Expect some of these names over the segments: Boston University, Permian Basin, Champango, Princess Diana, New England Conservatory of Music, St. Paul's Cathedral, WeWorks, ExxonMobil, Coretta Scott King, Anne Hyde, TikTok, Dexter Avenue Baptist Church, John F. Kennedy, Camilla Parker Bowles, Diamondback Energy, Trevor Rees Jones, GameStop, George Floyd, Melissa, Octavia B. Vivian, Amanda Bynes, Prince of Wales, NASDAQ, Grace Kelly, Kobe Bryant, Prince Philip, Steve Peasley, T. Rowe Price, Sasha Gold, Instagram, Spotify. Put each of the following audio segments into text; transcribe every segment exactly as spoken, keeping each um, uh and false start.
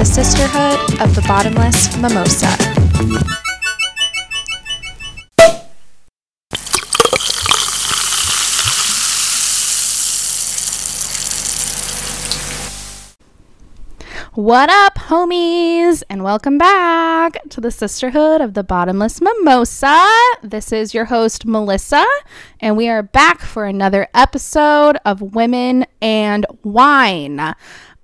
the Sisterhood of the Bottomless Mimosa. What up, homies, and welcome back to the Sisterhood of the Bottomless Mimosa. This is your host, Melissa, and we are back for another episode of Women and Wine.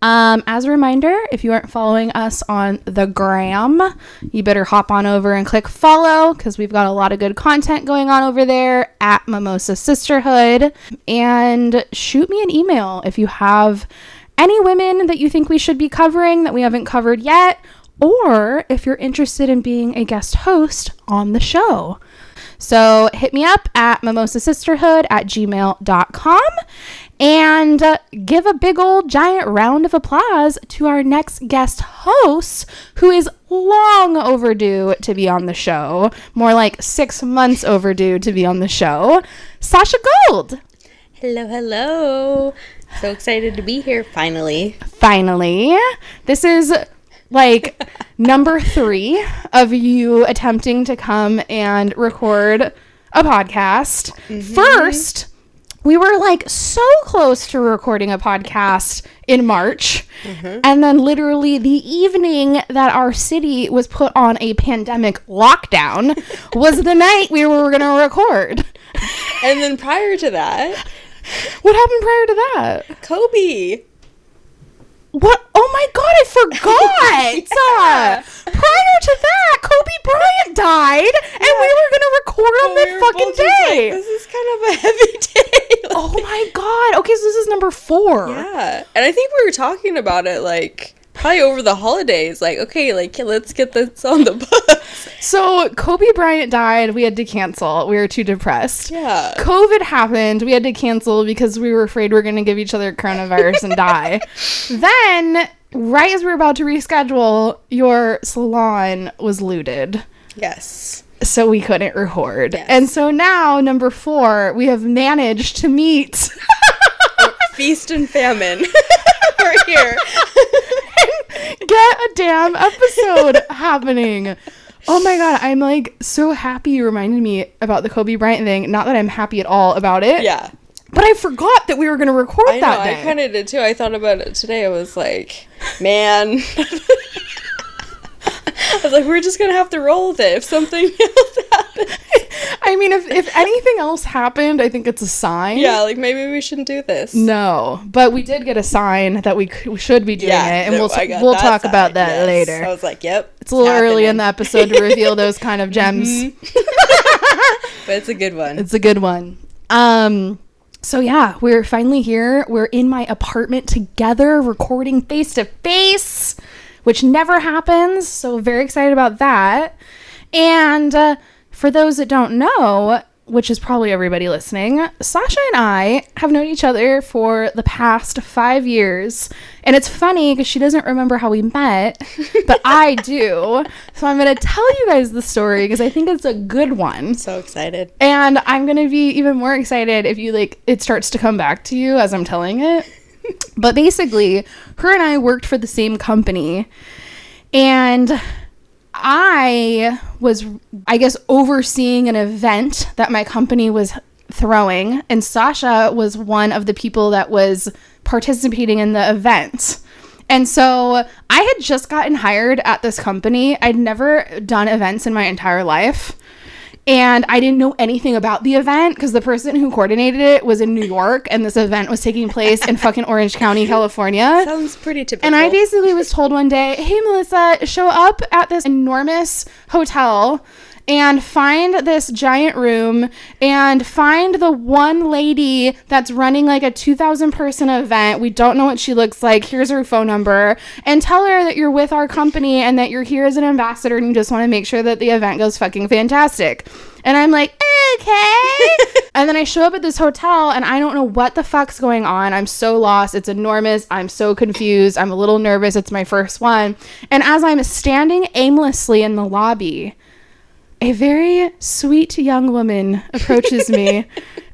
Um, as a reminder, if you aren't following us on the gram, you better hop on over and click follow, because we've got a lot of good content going on over there at Mimosa Sisterhood. And shoot me an email if you have any women that you think we should be covering that we haven't covered yet, or if you're interested in being a guest host on the show. So hit me up at mimosasisterhood at gmail dot com and uh, give a big old giant round of applause to our next guest host, who is long overdue to be on the show, more like six months overdue to be on the show, Sasha Gold. Hello, hello. So excited to be here, finally. Finally. This is like number three of you attempting to come and record a podcast. Mm-hmm. First, we were like so close to recording a podcast in March. Mm-hmm. And then literally the evening that our city was put on a pandemic lockdown was the night we were going to record. And then prior to that... What happened prior to that? Kobe. What? Oh my God, I forgot. Yeah. uh, prior to that, Kobe Bryant died, and yeah. we were going to record well, on that we fucking day. Like, this is kind of a heavy day. Like, oh my God. Okay, so this is number four. Yeah. And I think we were talking about it, like, probably over the holidays. Like, okay, like, let's get this on the books. So Kobe Bryant died. We had to cancel. We were too depressed. Yeah. COVID happened. We had to cancel because we were afraid we were going to give each other coronavirus and die. Then, right as we were about to reschedule, your salon was looted. Yes. So we couldn't record. Yes. And so now, number four, we have managed to meet. Feast and famine. We're here. Get a damn episode happening. Oh my God, I'm like so happy you reminded me about the Kobe Bryant thing. Not that I'm happy at all about it. Yeah. But I forgot that we were going to record I that know, day. I kind of did too. I thought about it today. I was like, man. I was like, we're just going to have to roll with it if something else happens. I mean, if, if anything else happened, I think it's a sign. Yeah, like maybe we shouldn't do this. No, but we did get a sign that we, c- we should be doing yeah, it, and we'll t- we'll talk sign. about that yes. later. I was like, yep. It's a little happening. Early in the episode to reveal those kind of gems. Mm-hmm. But it's a good one. It's a good one. Um... So yeah, we're finally here. We're in my apartment together, recording face to face, which never happens. So very excited about that. And uh, for those that don't know, which is probably everybody listening, Sasha and I have known each other for the past five years. And it's funny because she doesn't remember how we met, but I do. So I'm going to tell you guys the story because I think it's a good one. So excited. And I'm going to be even more excited if you like it starts to come back to you as I'm telling it. But basically, her and I worked for the same company, and I was, I guess, overseeing an event that my company was throwing, and Sasha was one of the people that was participating in the event. And so I had just gotten hired at this company. I'd never done events in my entire life, and I didn't know anything about the event because the person who coordinated it was in New York, and this event was taking place in fucking Orange County, California. Sounds pretty typical. And I basically was told one day, hey, Melissa, show up at this enormous hotel and find this giant room and find the one lady that's running like a two thousand person event. We don't know what she looks like. Here's her phone number, and tell her that you're with our company and that you're here as an ambassador and you just want to make sure that the event goes fucking fantastic. And I'm like, okay. And then I show up at this hotel and I don't know what the fuck's going on. I'm so lost. It's enormous. I'm so confused. I'm a little nervous. It's my first one. And as I'm standing aimlessly in the lobby, a very sweet young woman approaches me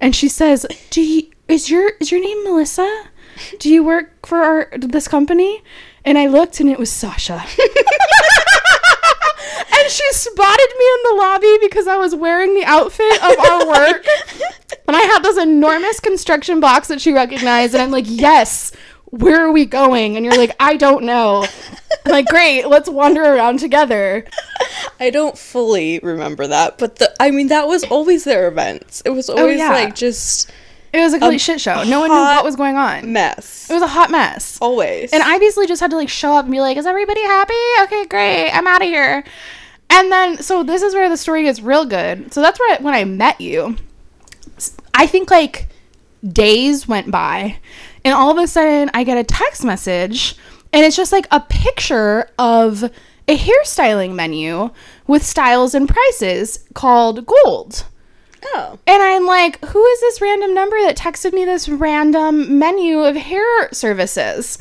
and she says, Do you, is your is your name Melissa? do you work for our, this company? And I looked, and it was Sasha. And she spotted me in the lobby because I was wearing the outfit of our work. And I had this enormous construction box that she recognized. And I'm like, yes, where are we going? And you're like, I don't know. I'm like, great, let's wander around together. I don't fully remember that. But the, I mean, that was always their events. It was always oh, yeah. like just... It was a complete a shit show. No one knew what was going on. Mess. It was a hot mess. Always. And I basically just had to like show up and be like, is everybody happy? Okay, great. I'm out of here. And then, so this is where the story gets real good. So that's where, when I met you, I think like days went by and all of a sudden I get a text message and it's just like a picture of a hairstyling menu with styles and prices called Gold. Oh. And I'm like, who is this random number that texted me this random menu of hair services?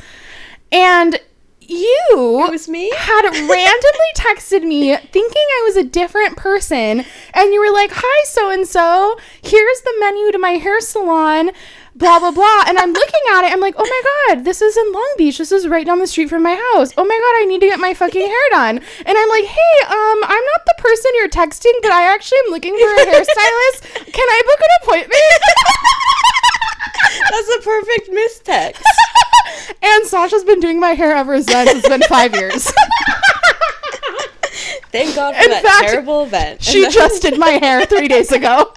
And you it was me? had randomly texted me thinking I was a different person. And you were like, hi, so-and-so. Here's the menu to my hair salon, blah, blah, blah. And I'm looking at it. I'm like, oh, my God, this is in Long Beach. This is right down the street from my house. Oh, my God, I need to get my fucking hair done. And I'm like, hey, um, I'm not the person you're texting, but I actually am looking for a hairstylist. Can I book an appointment? That's a perfect mistext. And Sasha's been doing my hair ever since. It's been five years. Thank God for in that fact, terrible event. She just did my hair three days ago.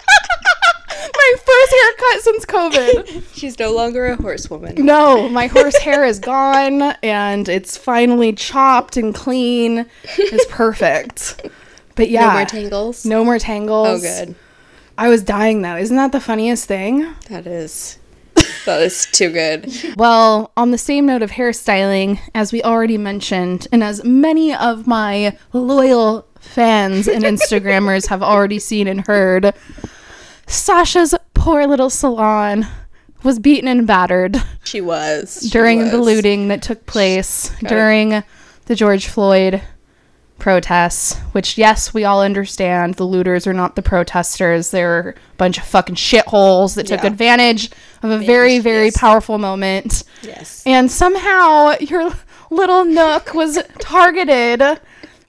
My first haircut since COVID. She's no longer a horsewoman. No, my horse hair is gone and it's finally chopped and clean. It's perfect. But yeah. No more tangles? No more tangles. Oh, good. I was dying though. Isn't that the funniest thing? That is. That is too good. Well, on the same note of hairstyling, as we already mentioned, and as many of my loyal fans and Instagrammers have already seen and heard, Sasha's poor little salon was beaten and battered. She was. She during was. the looting that took place okay. during the George Floyd protests, which, yes, we all understand the looters are not the protesters. They're a bunch of fucking shitholes that yeah. took advantage of a very, very yes. powerful moment. Yes. And somehow your little nook was targeted,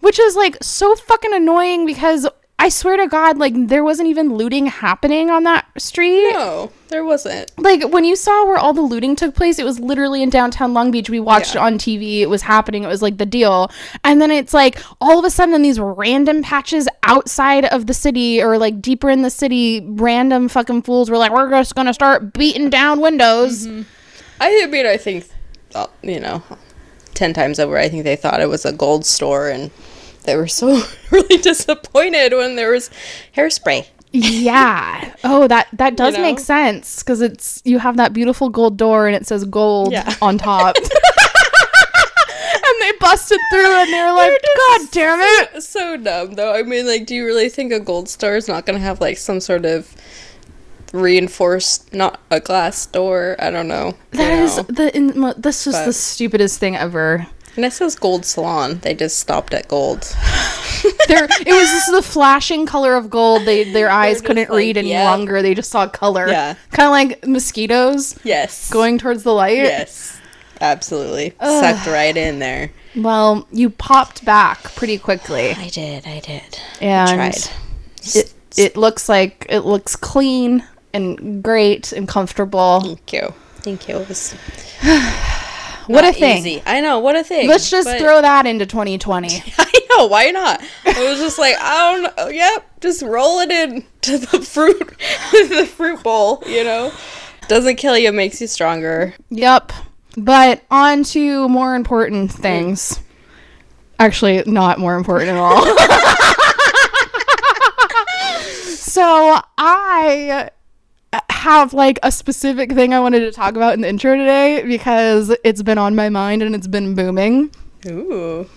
which is, like, so fucking annoying because... I swear to God, like, there wasn't even looting happening on that street. No, there wasn't. Like, when you saw where all the looting took place, it was literally in downtown Long Beach. We watched yeah. it on T V. It was happening. It was, like, the deal. And then it's, like, all of a sudden, these random patches outside of the city or, like, deeper in the city, random fucking fools were like, we're just going to start beating down windows. Mm-hmm. I mean, I think, you know, ten times over, I think they thought it was a gold store and... They were so really disappointed when there was hairspray. Yeah. Oh, that, that does you know? make sense because it's you have that beautiful gold door and it says gold yeah. on top. And they busted through and they were like, God damn it. So, so dumb, though. I mean, like, do you really think a gold store is not going to have, like, some sort of reinforced, not a glass door? I don't know. That you is know. the in, this is but. the stupidest thing ever. And it says Gold Salon. They just stopped at gold. There, it was just the flashing color of gold. They Their eyes couldn't like, read any yeah. longer. They just saw color. Yeah. Kind of like mosquitoes. Yes. Going towards the light. Yes. Absolutely. Ugh. Sucked right in there. Well, you popped back pretty quickly. I did. I did. And I tried. It, it looks like it looks clean and great and comfortable. Thank you. Thank you. It was... What not a thing. Easy. I know, what a thing. Let's just but... throw that into twenty twenty. I know, why not? It was just like, I don't know, yep, just roll it in to the fruit, the fruit bowl, you know? Doesn't kill you, makes you stronger. Yep. But on to more important things. Actually, not more important at all. So, I... have like a specific thing I wanted to talk about in the intro today because it's been on my mind and it's been booming. Ooh.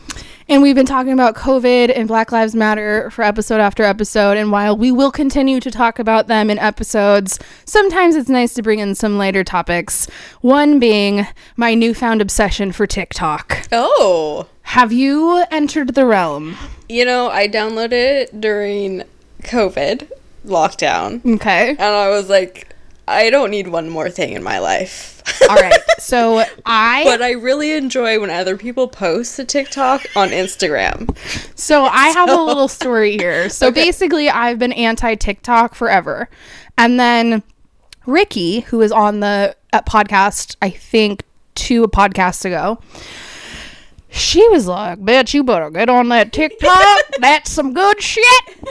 And we've been talking about COVID and Black Lives Matter for episode after episode, and while we will continue to talk about them in episodes, sometimes it's nice to bring in some lighter topics. One being my newfound obsession for TikTok. Oh. Have you entered the realm? You know, I downloaded it during COVID lockdown. Okay. And I was like, I don't need one more thing in my life. All right. So I... But I really enjoy when other people post a TikTok on Instagram. So I have so, a little story here. So okay. basically, I've been anti-TikTok forever. And then Ricky, who was on the uh, podcast, I think, two podcasts ago, she was like, bitch, you better get on that TikTok. That's some good shit.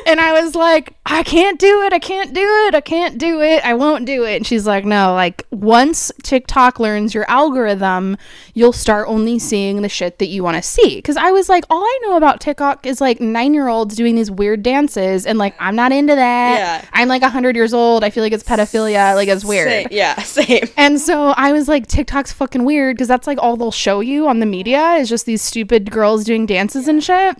And I was like, I can't do it. I can't do it. I can't do it. I won't do it. And she's like, no, like once TikTok learns your algorithm, you'll start only seeing the shit that you want to see. Because I was like, all I know about TikTok is like nine-year-olds doing these weird dances. And like, I'm not into that. Yeah. I'm like one hundred years old. I feel like it's pedophilia. Like it's weird. Same. Yeah, same. And so I was like, TikTok's fucking weird because that's like all they'll show you on the media is just these stupid girls doing dances and shit.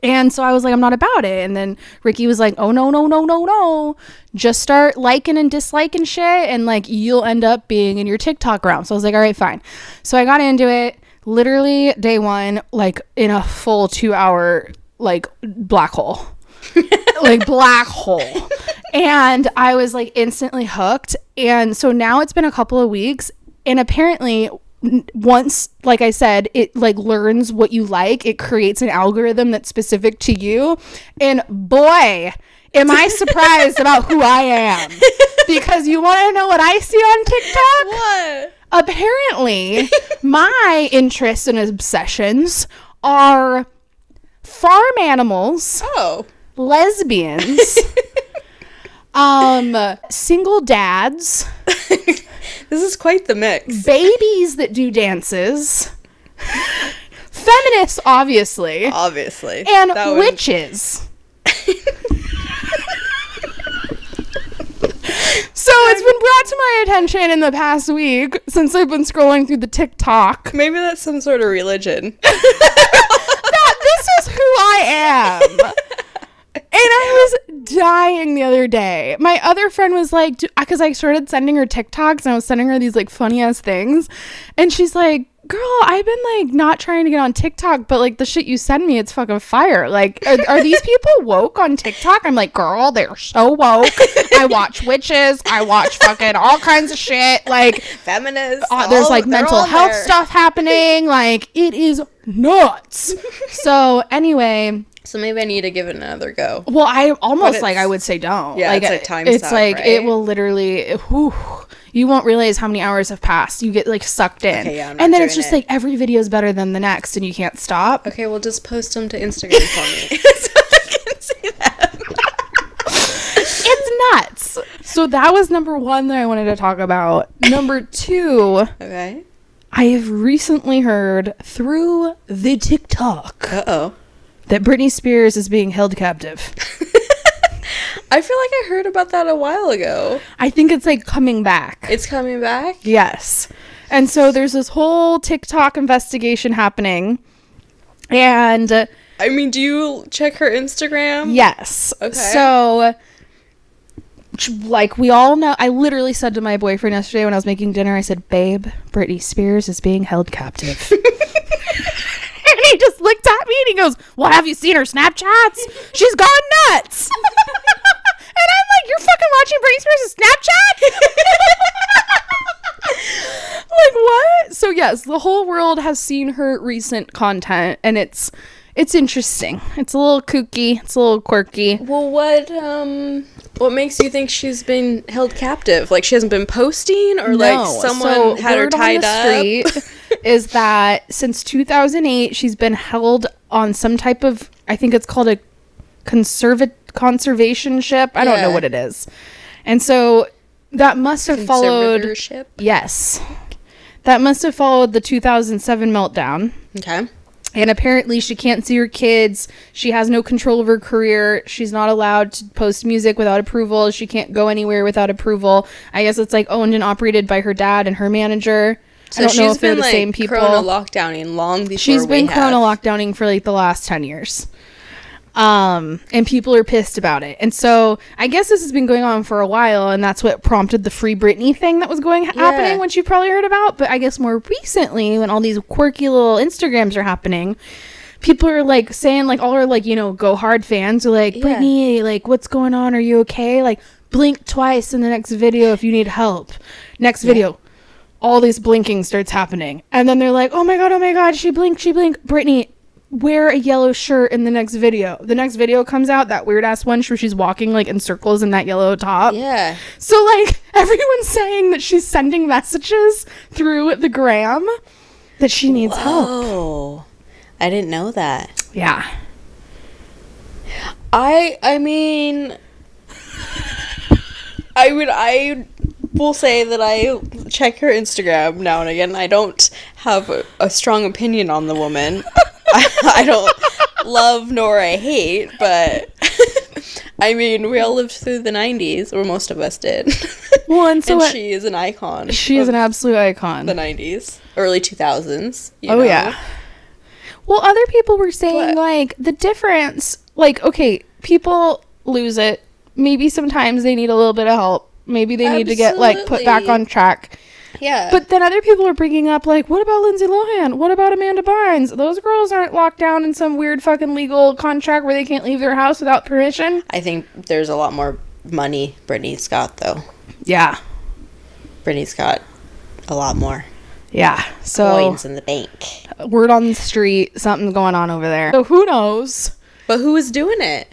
And so I was like, I'm not about it. And then Ricky was like, oh no no no no no just start liking and disliking shit and like you'll end up being in your TikTok realm. So I was like, all right, fine. So I got into it literally day one, like in a full two hour like black hole. Like black hole. And I was like instantly hooked. And so now it's been a couple of weeks, and apparently once, like I said, it like learns what you like, it creates an algorithm that's specific to you. And boy, am I surprised about who I am. Because you want to know what I see on TikTok? What? Apparently, my interests and obsessions are farm animals, oh, lesbians, um, single dads. This is quite the mix. Babies that do dances. Feminists, obviously. Obviously. And that witches. Would... So it's been brought to my attention in the past week since I've been scrolling through the TikTok. Maybe that's some sort of religion. That this is who I am. And I was dying the other day. My other friend was like, because I started sending her TikToks and I was sending her these like funny ass things. And she's like, girl, I've been like not trying to get on TikTok, but like the shit you send me, it's fucking fire. Like, are, are these people woke on TikTok? I'm like, girl, they're so woke. I watch witches. I watch fucking all kinds of shit. Like feminists. Uh, there's all, like mental health there. Stuff happening. Like it is nuts. So anyway... So maybe I need to give it another go. Well, I almost like I would say don't. Yeah, like, it's like time It's stop, like right? It will literally, whew, you won't realize how many hours have passed. You get like sucked in. Okay, yeah, I'm not and then doing it's just it. Like every video is better than the next and you can't stop. Okay, well just post them to Instagram for me. So I can see them. It's nuts. So that was number one that I wanted to talk about. Number two. Okay. I have recently heard through the TikTok. Uh-oh. That Britney Spears is being held captive. I feel like I heard about that a while ago. I think it's like coming back. It's coming back? Yes. And so there's this whole TikTok investigation happening. And... Uh, I mean, do you check her Instagram? Yes. Okay. So... Like we all know, I literally said to my boyfriend yesterday when I was making dinner, I said, babe, Britney Spears is being held captive. And he just looked at me and he goes, well, have you seen her Snapchats? She's gone nuts. And I'm like, you're fucking watching Britney Spears' Snapchat? Like, what? So yes, the whole world has seen her recent content and it's it's interesting. It's a little kooky. It's a little quirky. Well, what um what makes you think she's been held captive? Like she hasn't been posting or no, like someone so had her tied up? Is that since two thousand eight she's been held on some type of, I think it's called a conserva- conservation ship. I yeah. don't know what it is. And so that must have followed. Yes. That must have followed the two thousand seven meltdown. Okay. And apparently she can't see her kids. She has no control of her career. She's not allowed to post music without approval. She can't go anywhere without approval. I guess it's like owned and operated by her dad and her manager. So I don't she's know if been they're the like same people. Corona lockdowning long before she's been we corona have. lockdowning for like the last ten years, um, and people are pissed about it. And so I guess this has been going on for a while, and that's what prompted the Free Britney thing that was going yeah. happening, which you probably heard about. But I guess more recently, when all these quirky little Instagrams are happening, people are like saying, like, all our, like, you know, Go Hard fans are like, yeah. Brittany, like, what's going on? Are you okay? Like, blink twice in the next video if you need help. Next yeah. video, all this blinking starts happening. And then they're like, oh my God, oh my God, she blinked, she blinked. Brittany, wear a yellow shirt in the next video. The next video comes out, that weird ass one where she's walking like in circles in that yellow top. Yeah. So like everyone's saying that she's sending messages through the gram that she needs Whoa. help. Oh, I didn't know that. Yeah. I I mean, I would I will say that I check her Instagram now and again. I don't have a, a strong opinion on the woman. I don't love nor I hate, but I mean, we all lived through the nineties, or most of us did. Well, and so and what, she is an icon. She is an absolute icon. The nineties, early two thousands. You oh know? Yeah. Well, other people were saying what? like the difference. Like, okay, people lose it. Maybe sometimes they need a little bit of help. Maybe they Absolutely. need to get like put back on track. Yeah. But then other people are bringing up, like, what about Lindsay Lohan? What about Amanda Bynes? Those girls aren't locked down in some weird fucking legal contract where they can't leave their house without permission. I think there's a lot more money, Britney Scott, though. Yeah. Britney Scott, a lot more. Yeah. So coins in the bank. Word on the street, something's going on over there. So who knows? But who is doing it?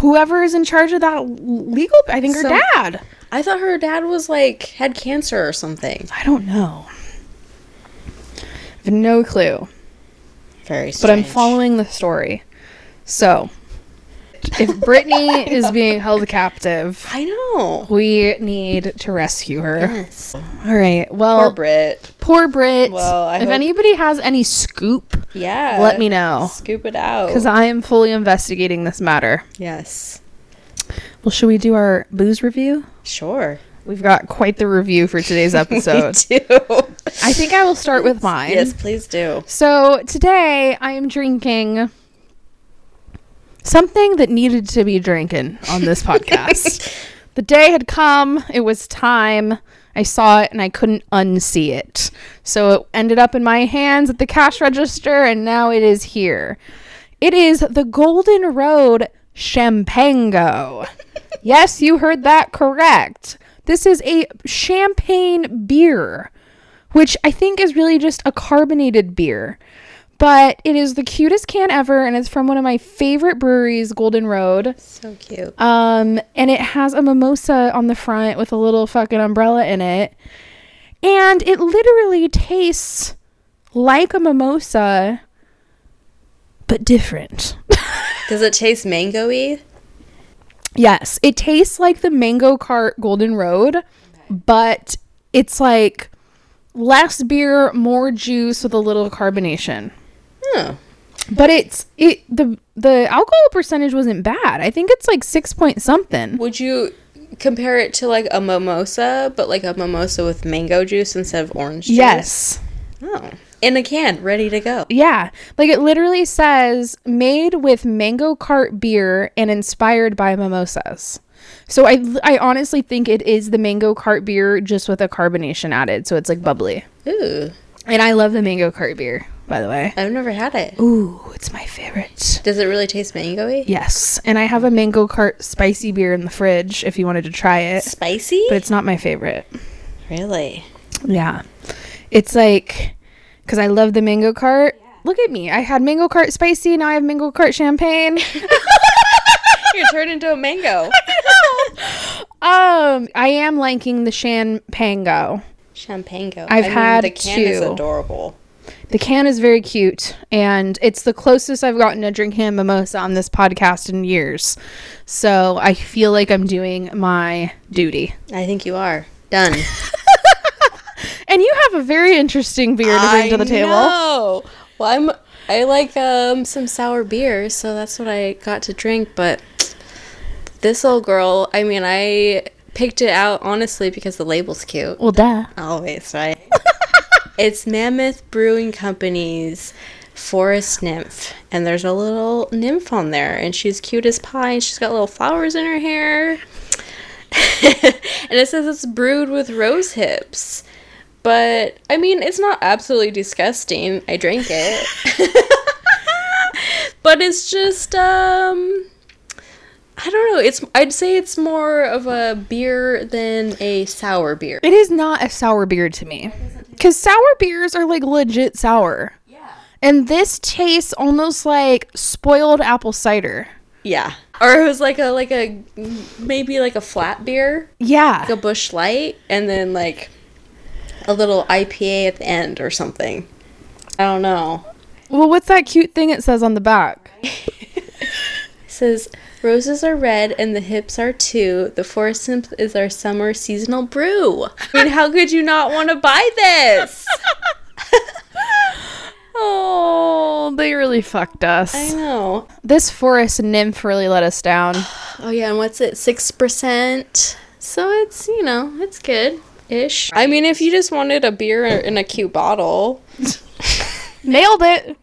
Whoever is in charge of that legal, I think her so, dad. I thought her dad was like had cancer or something. I don't know. I have no clue. Very strange. But I'm following the story. So, if Brittany is being held captive, I know we need to rescue her. Yes. All right. Well, poor Brit. Poor Brit. Well, I if hope... anybody has any scoop, yeah, let me know. Scoop it out, because I am fully investigating this matter. Yes. Well, should we do our booze review? Sure. We've got quite the review for today's episode. We do. I think I will start with mine. Yes, please do. So today I am drinking something that needed to be drinking on this podcast. The day had come. It was time. I saw it and I couldn't unsee it. So it ended up in my hands at the cash register, and now it is here. It is the Golden Road Champango. Yes, you heard that correct. This is a champagne beer, which I think is really just a carbonated beer. But it is the cutest can ever, and it's from one of my favorite breweries, Golden Road. So cute. Um, and it has a mimosa on the front with a little fucking umbrella in it. And it literally tastes like a mimosa, but different. Does it taste mango-y? Yes. It tastes like the Mango Cart Golden Road, but it's like less beer, more juice with a little carbonation. Oh. But it's it the the alcohol percentage wasn't bad. I think it's like six point something. Would you compare it to like a mimosa, but like a mimosa with mango juice instead of orange juice? Yes. Oh. In a can, ready to go. Yeah. Like it literally says made with Mango Cart beer and inspired by mimosas. So I I honestly think it is the Mango Cart beer just with a carbonation added. So it's like bubbly. Ooh. And I love the Mango Cart beer, by the way. I've never had it. Ooh, it's my favorite. Does it really taste mango-y? Yes. And I have a Mango Cart spicy beer in the fridge if you wanted to try it. Spicy? But it's not my favorite. Really? Yeah. It's like, because I love the Mango Cart. Yeah. Look at me. I had Mango Cart spicy. Now I have Mango Cart champagne. You're turned into a mango. I um, I am liking the Champango. Champango. I've I mean, had the can two. Is adorable. The can is very cute, and it's the closest I've gotten to drinking a mimosa on this podcast in years. So I feel like I'm doing my duty. I think you are. Done. And you have a very interesting beer to bring I to the table. Know. Well, I'm. I like um, some sour beer, so that's what I got to drink. But this old girl, I mean, I picked it out honestly because the label's cute. Well, duh. Always, right? It's Mammoth Brewing Company's Forest Nymph, and there's a little nymph on there, and she's cute as pie, and she's got little flowers in her hair. And it says it's brewed with rose hips. But, I mean, it's not absolutely disgusting. I drank it. But it's just, um, I don't know. It's I'd say it's more of a beer than a sour beer. It is not a sour beer to me. Because sour beers are like legit sour. Yeah. And this tastes almost like spoiled apple cider. Yeah. Or it was like a, like a, maybe like a flat beer. Yeah. Like a Busch Light. And then like a little I P A at the end or something. I don't know. Well, what's that cute thing it says on the back? It says, roses are red and the hips are too. The Forest Nymph is our summer seasonal brew. I mean, how could you not want to buy this? Oh, they really fucked us. I know. This Forest Nymph really let us down. Oh, yeah. And what's it? six percent. So it's, you know, it's good-ish. I mean, if you just wanted a beer in a cute bottle. Nailed it.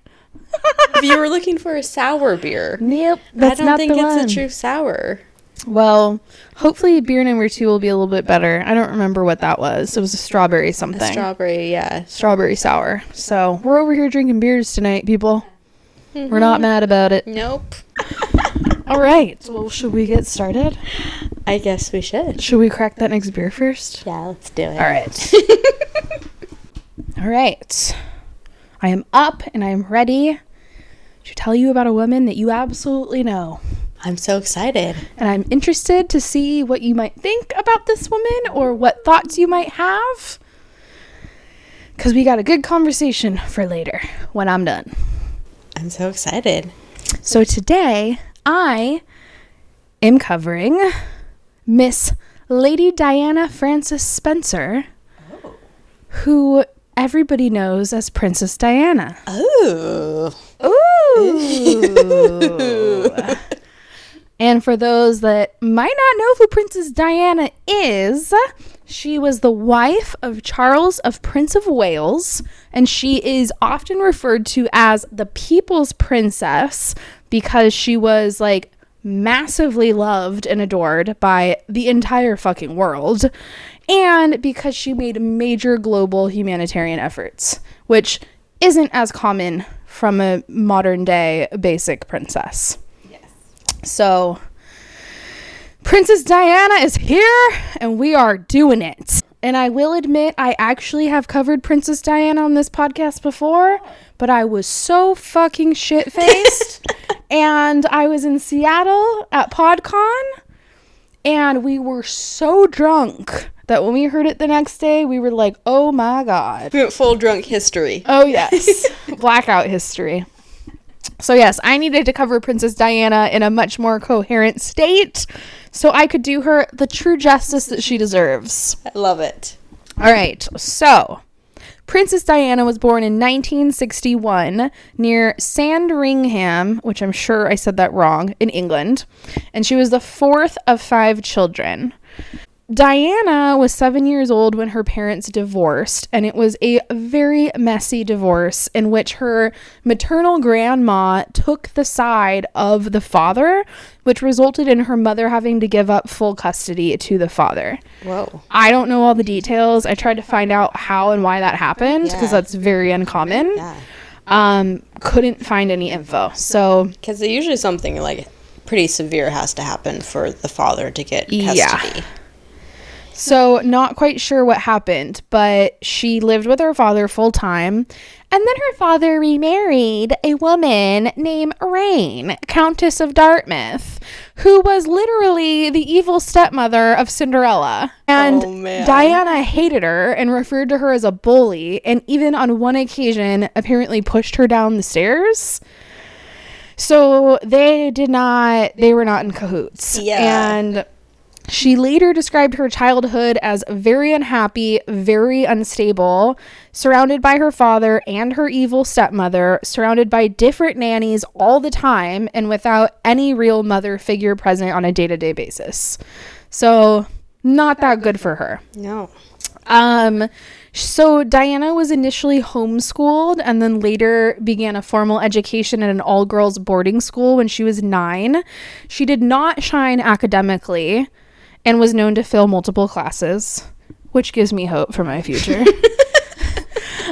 If you were looking for a sour beer. Nope. That's not the one. I don't think it's a true sour. Well, hopefully beer number two will be a little bit better. I don't remember what that was. It was a strawberry something. A strawberry, yeah. Strawberry sour. So we're over here drinking beers tonight, people. Mm-hmm. We're not mad about it. Nope. All right. Well, should we get started? I guess we should. Should we crack that next beer first? Yeah, let's do it. All right. All right. I am up and I am ready to tell you about a woman that you absolutely know. I'm so excited. And I'm interested to see what you might think about this woman or what thoughts you might have. Because we got a good conversation for later when I'm done. I'm so excited. So today I am covering Miss Lady Diana Frances Spencer, oh. who... everybody knows as Princess Diana. Oh. Ooh. And for those that might not know who Princess Diana is, she was the wife of Charles of Prince of Wales, and she is often referred to as the People's Princess because she was like massively loved and adored by the entire fucking world. And because she made major global humanitarian efforts, which isn't as common from a modern day basic princess. Yes. So Princess Diana is here and we are doing it. And I will admit, I actually have covered Princess Diana on this podcast before, but I was so fucking shit-faced. And I was in Seattle at PodCon and we were so drunk that when we heard it the next day, we were like, oh my God. We went full drunk history. Oh, yes. Blackout history. So, yes, I needed to cover Princess Diana in a much more coherent state so I could do her the true justice that she deserves. I love it. All right. So, Princess Diana was born in nineteen sixty-one near Sandringham, which I'm sure I said that wrong, in England. And she was the fourth of five children. Diana was seven years old when her parents divorced, and it was a very messy divorce in which her maternal grandma took the side of the father, which resulted in her mother having to give up full custody to the father. Whoa. I don't know all the details. I tried to find out how and why that happened because yeah. that's very uncommon. Yeah. Um, couldn't find any info. So, because there's usually something like pretty severe has to happen for the father to get custody. Yeah. So not quite sure what happened, but she lived with her father full time. And then her father remarried a woman named Rain, Countess of Dartmouth, who was literally the evil stepmother of Cinderella. And oh, man. Diana hated her and referred to her as a bully. And even on one occasion, apparently pushed her down the stairs. So they did not, they were not in cahoots. Yeah. And she later described her childhood as very unhappy, very unstable, surrounded by her father and her evil stepmother, surrounded by different nannies all the time, and without any real mother figure present on a day-to-day basis. So, not that good for her. No. Um, so Diana was initially homeschooled and then later began a formal education at an all-girls boarding school when she was nine. She did not shine academically and was known to fail multiple classes, which gives me hope for my future.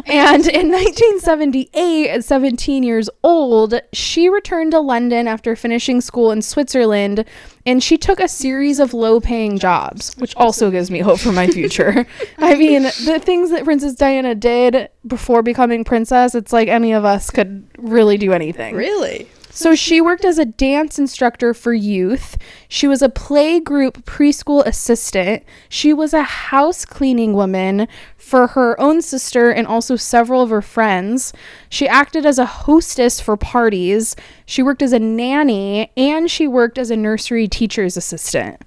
And in nineteen seventy-eight, at seventeen years old, she returned to London after finishing school in Switzerland, and she took a series of low-paying jobs, which also gives me hope for my future. I mean, the things that Princess Diana did before becoming princess, it's like any of us could really do anything. Really? So she worked as a dance instructor for youth. She was a play group preschool assistant. She was a house cleaning woman for her own sister and also several of her friends. She acted as a hostess for parties. She worked as a nanny, and she worked as a nursery teacher's assistant.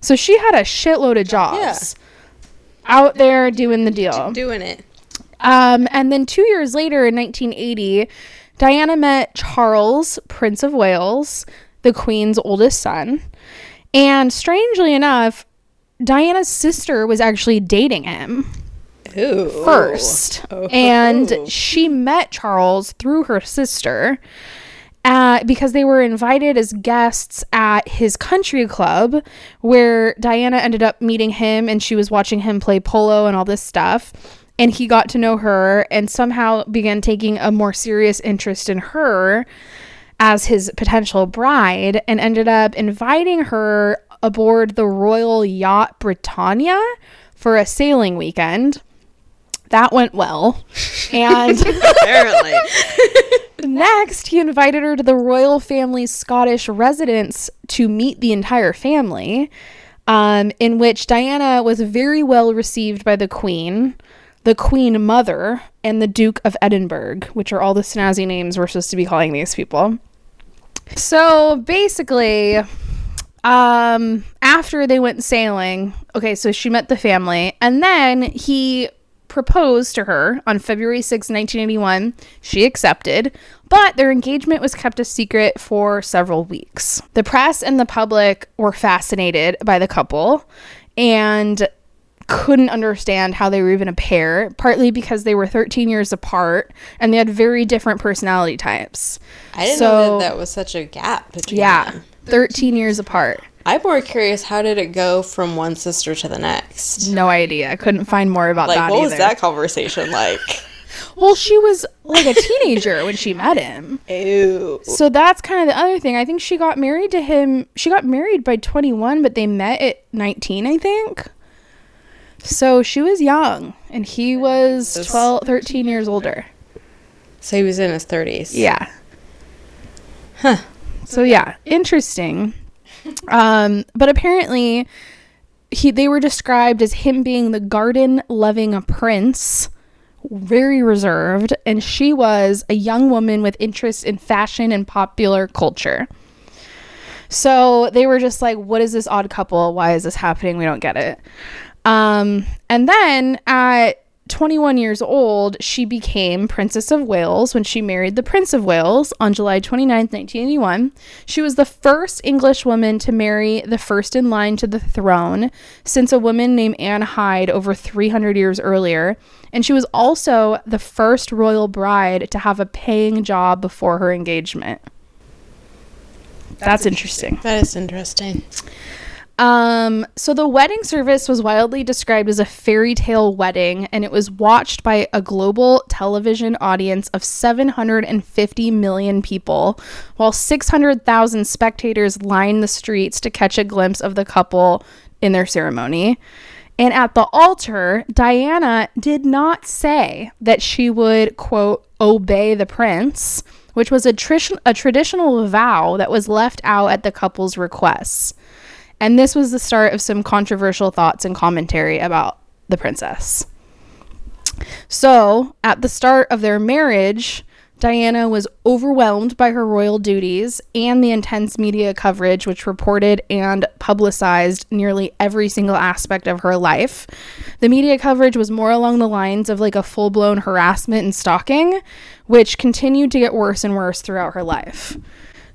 So she had a shitload of jobs yeah. out there doing the deal. Doing it. Um, and then two years later in nineteen eighty... Diana met Charles, Prince of Wales, the Queen's oldest son. And strangely enough, Diana's sister was actually dating him Ooh. first. Oh. And she met Charles through her sister uh, because they were invited as guests at his country club, where Diana ended up meeting him, and she was watching him play polo and all this stuff. And he got to know her and somehow began taking a more serious interest in her as his potential bride, and ended up inviting her aboard the royal yacht Britannia for a sailing weekend. That went well. And apparently. Next, he invited her to the royal family's Scottish residence to meet the entire family, um, in which Diana was very well received by the Queen, the Queen Mother, and the Duke of Edinburgh, which are all the snazzy names we're supposed to be calling these people. So basically, um, after they went sailing, okay, so she met the family, and then he proposed to her on February sixth, nineteen eighty-one. She accepted, but their engagement was kept a secret for several weeks. The press and the public were fascinated by the couple, and couldn't understand how they were even a pair, partly because they were thirteen years apart and they had very different personality types. I didn't so, know that that was such a gap between yeah, them. thirteen years apart. I'm more curious, how did it go from one sister to the next? No idea. I couldn't find more about like, that either. Like, what was that conversation like? Well, she was like a teenager when she met him. Ew. So that's kind of the other thing. I think she got married to him. She got married by twenty-one, but they met at nineteen, I think. So she was young, and he was twelve, thirteen years older. So he was in his thirties. Yeah. Huh. So yeah, interesting. Um, but apparently, he they were described as him being the garden-loving prince, very reserved, and she was a young woman with interest in fashion and popular culture. So they were just like, what is this odd couple? Why is this happening? We don't get it. Um, and then at twenty-one years old, she became Princess of Wales when she married the Prince of Wales on July twenty-ninth, nineteen eighty-one. She was the first English woman to marry the first in line to the throne since a woman named Anne Hyde over three hundred years earlier. And she was also the first royal bride to have a paying job before her engagement. That's, That's interesting. interesting. That is interesting. Um, so the wedding service was widely described as a fairy tale wedding, and it was watched by a global television audience of seven hundred fifty million people, while six hundred thousand spectators lined the streets to catch a glimpse of the couple in their ceremony. And at the altar, Diana did not say that she would, quote, obey the prince, which was a, tri- a traditional vow that was left out at the couple's requests. And this was the start of some controversial thoughts and commentary about the princess. So, at the start of their marriage, Diana was overwhelmed by her royal duties and the intense media coverage, which reported and publicized nearly every single aspect of her life. The media coverage was more along the lines of like a full-blown harassment and stalking, which continued to get worse and worse throughout her life.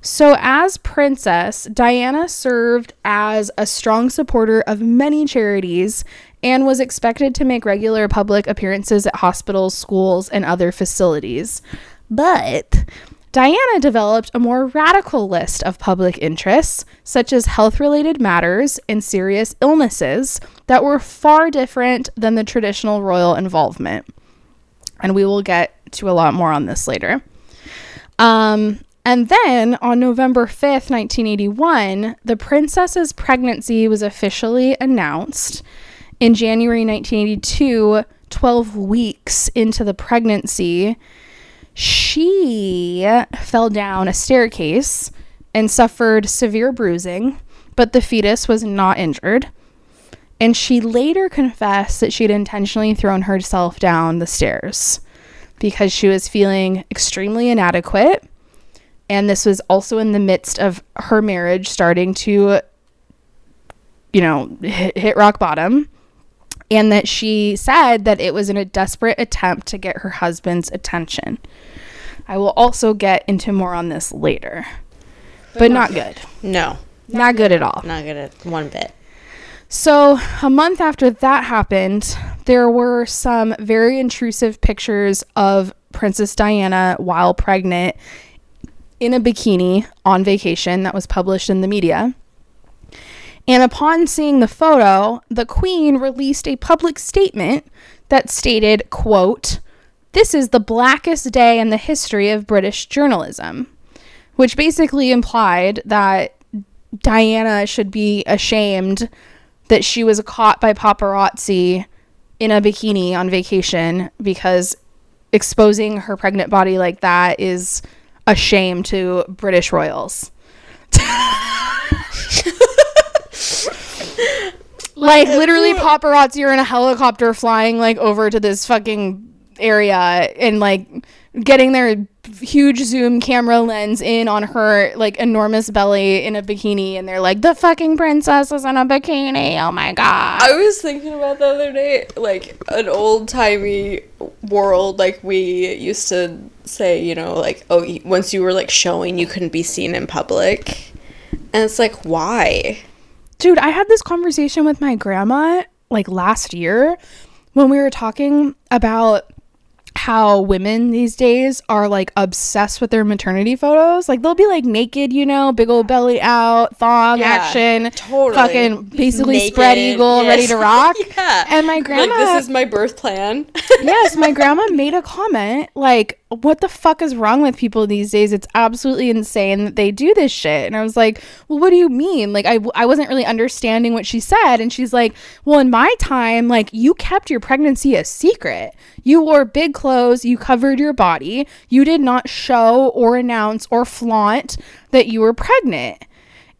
So as princess, Diana served as a strong supporter of many charities and was expected to make regular public appearances at hospitals, schools, and other facilities. But Diana developed a more radical list of public interests, such as health-related matters and serious illnesses, that were far different than the traditional royal involvement. And we will get to a lot more on this later. Um, and then on November fifth, nineteen eighty-one, the princess's pregnancy was officially announced. In January nineteen eighty-two, twelve weeks into the pregnancy, she fell down a staircase and suffered severe bruising, but the fetus was not injured. And she later confessed that she'd intentionally thrown herself down the stairs because she was feeling extremely inadequate. And this was also in the midst of her marriage starting to, you know, hit, hit rock bottom. And that she said that it was in a desperate attempt to get her husband's attention. I will also get into more on this later. But, but not good. good. No. Not, not good, good at all. Not good at one bit. So a month after that happened, there were some very intrusive pictures of Princess Diana while pregnant in a bikini on vacation that was published in the media. And upon seeing the photo, the Queen released a public statement that stated, quote, "This is the blackest day in the history of British journalism," which basically implied that Diana should be ashamed that she was caught by paparazzi in a bikini on vacation, because exposing her pregnant body like that is a shame to British royals. Like, literally paparazzi are in a helicopter flying like over to this fucking area and like getting their huge zoom camera lens in on her like enormous belly in a bikini, and they're like, the fucking princess is in a bikini, oh my god. I was thinking about the other day, like, an old-timey world, like, we used to say, you know, like, oh, once you were like showing, you couldn't be seen in public. And it's like, why? Dude, I had this conversation with my grandma like last year when we were talking about how women these days are like obsessed with their maternity photos. Like, they'll be like naked, you know, big old belly out, thong yeah, action, totally. Fucking basically naked, spread eagle, yes. Ready to rock. Yeah. And my grandma, like, this is my birth plan. Yes, my grandma made a comment like, what the fuck is wrong with people these days? It's absolutely insane that they do this shit. And I was like, well, what do you mean? Like, I, I wasn't really understanding what she said. And she's like, well, in my time, like, you kept your pregnancy a secret. You wore big clothes. You covered your body. You did not show or announce or flaunt that you were pregnant.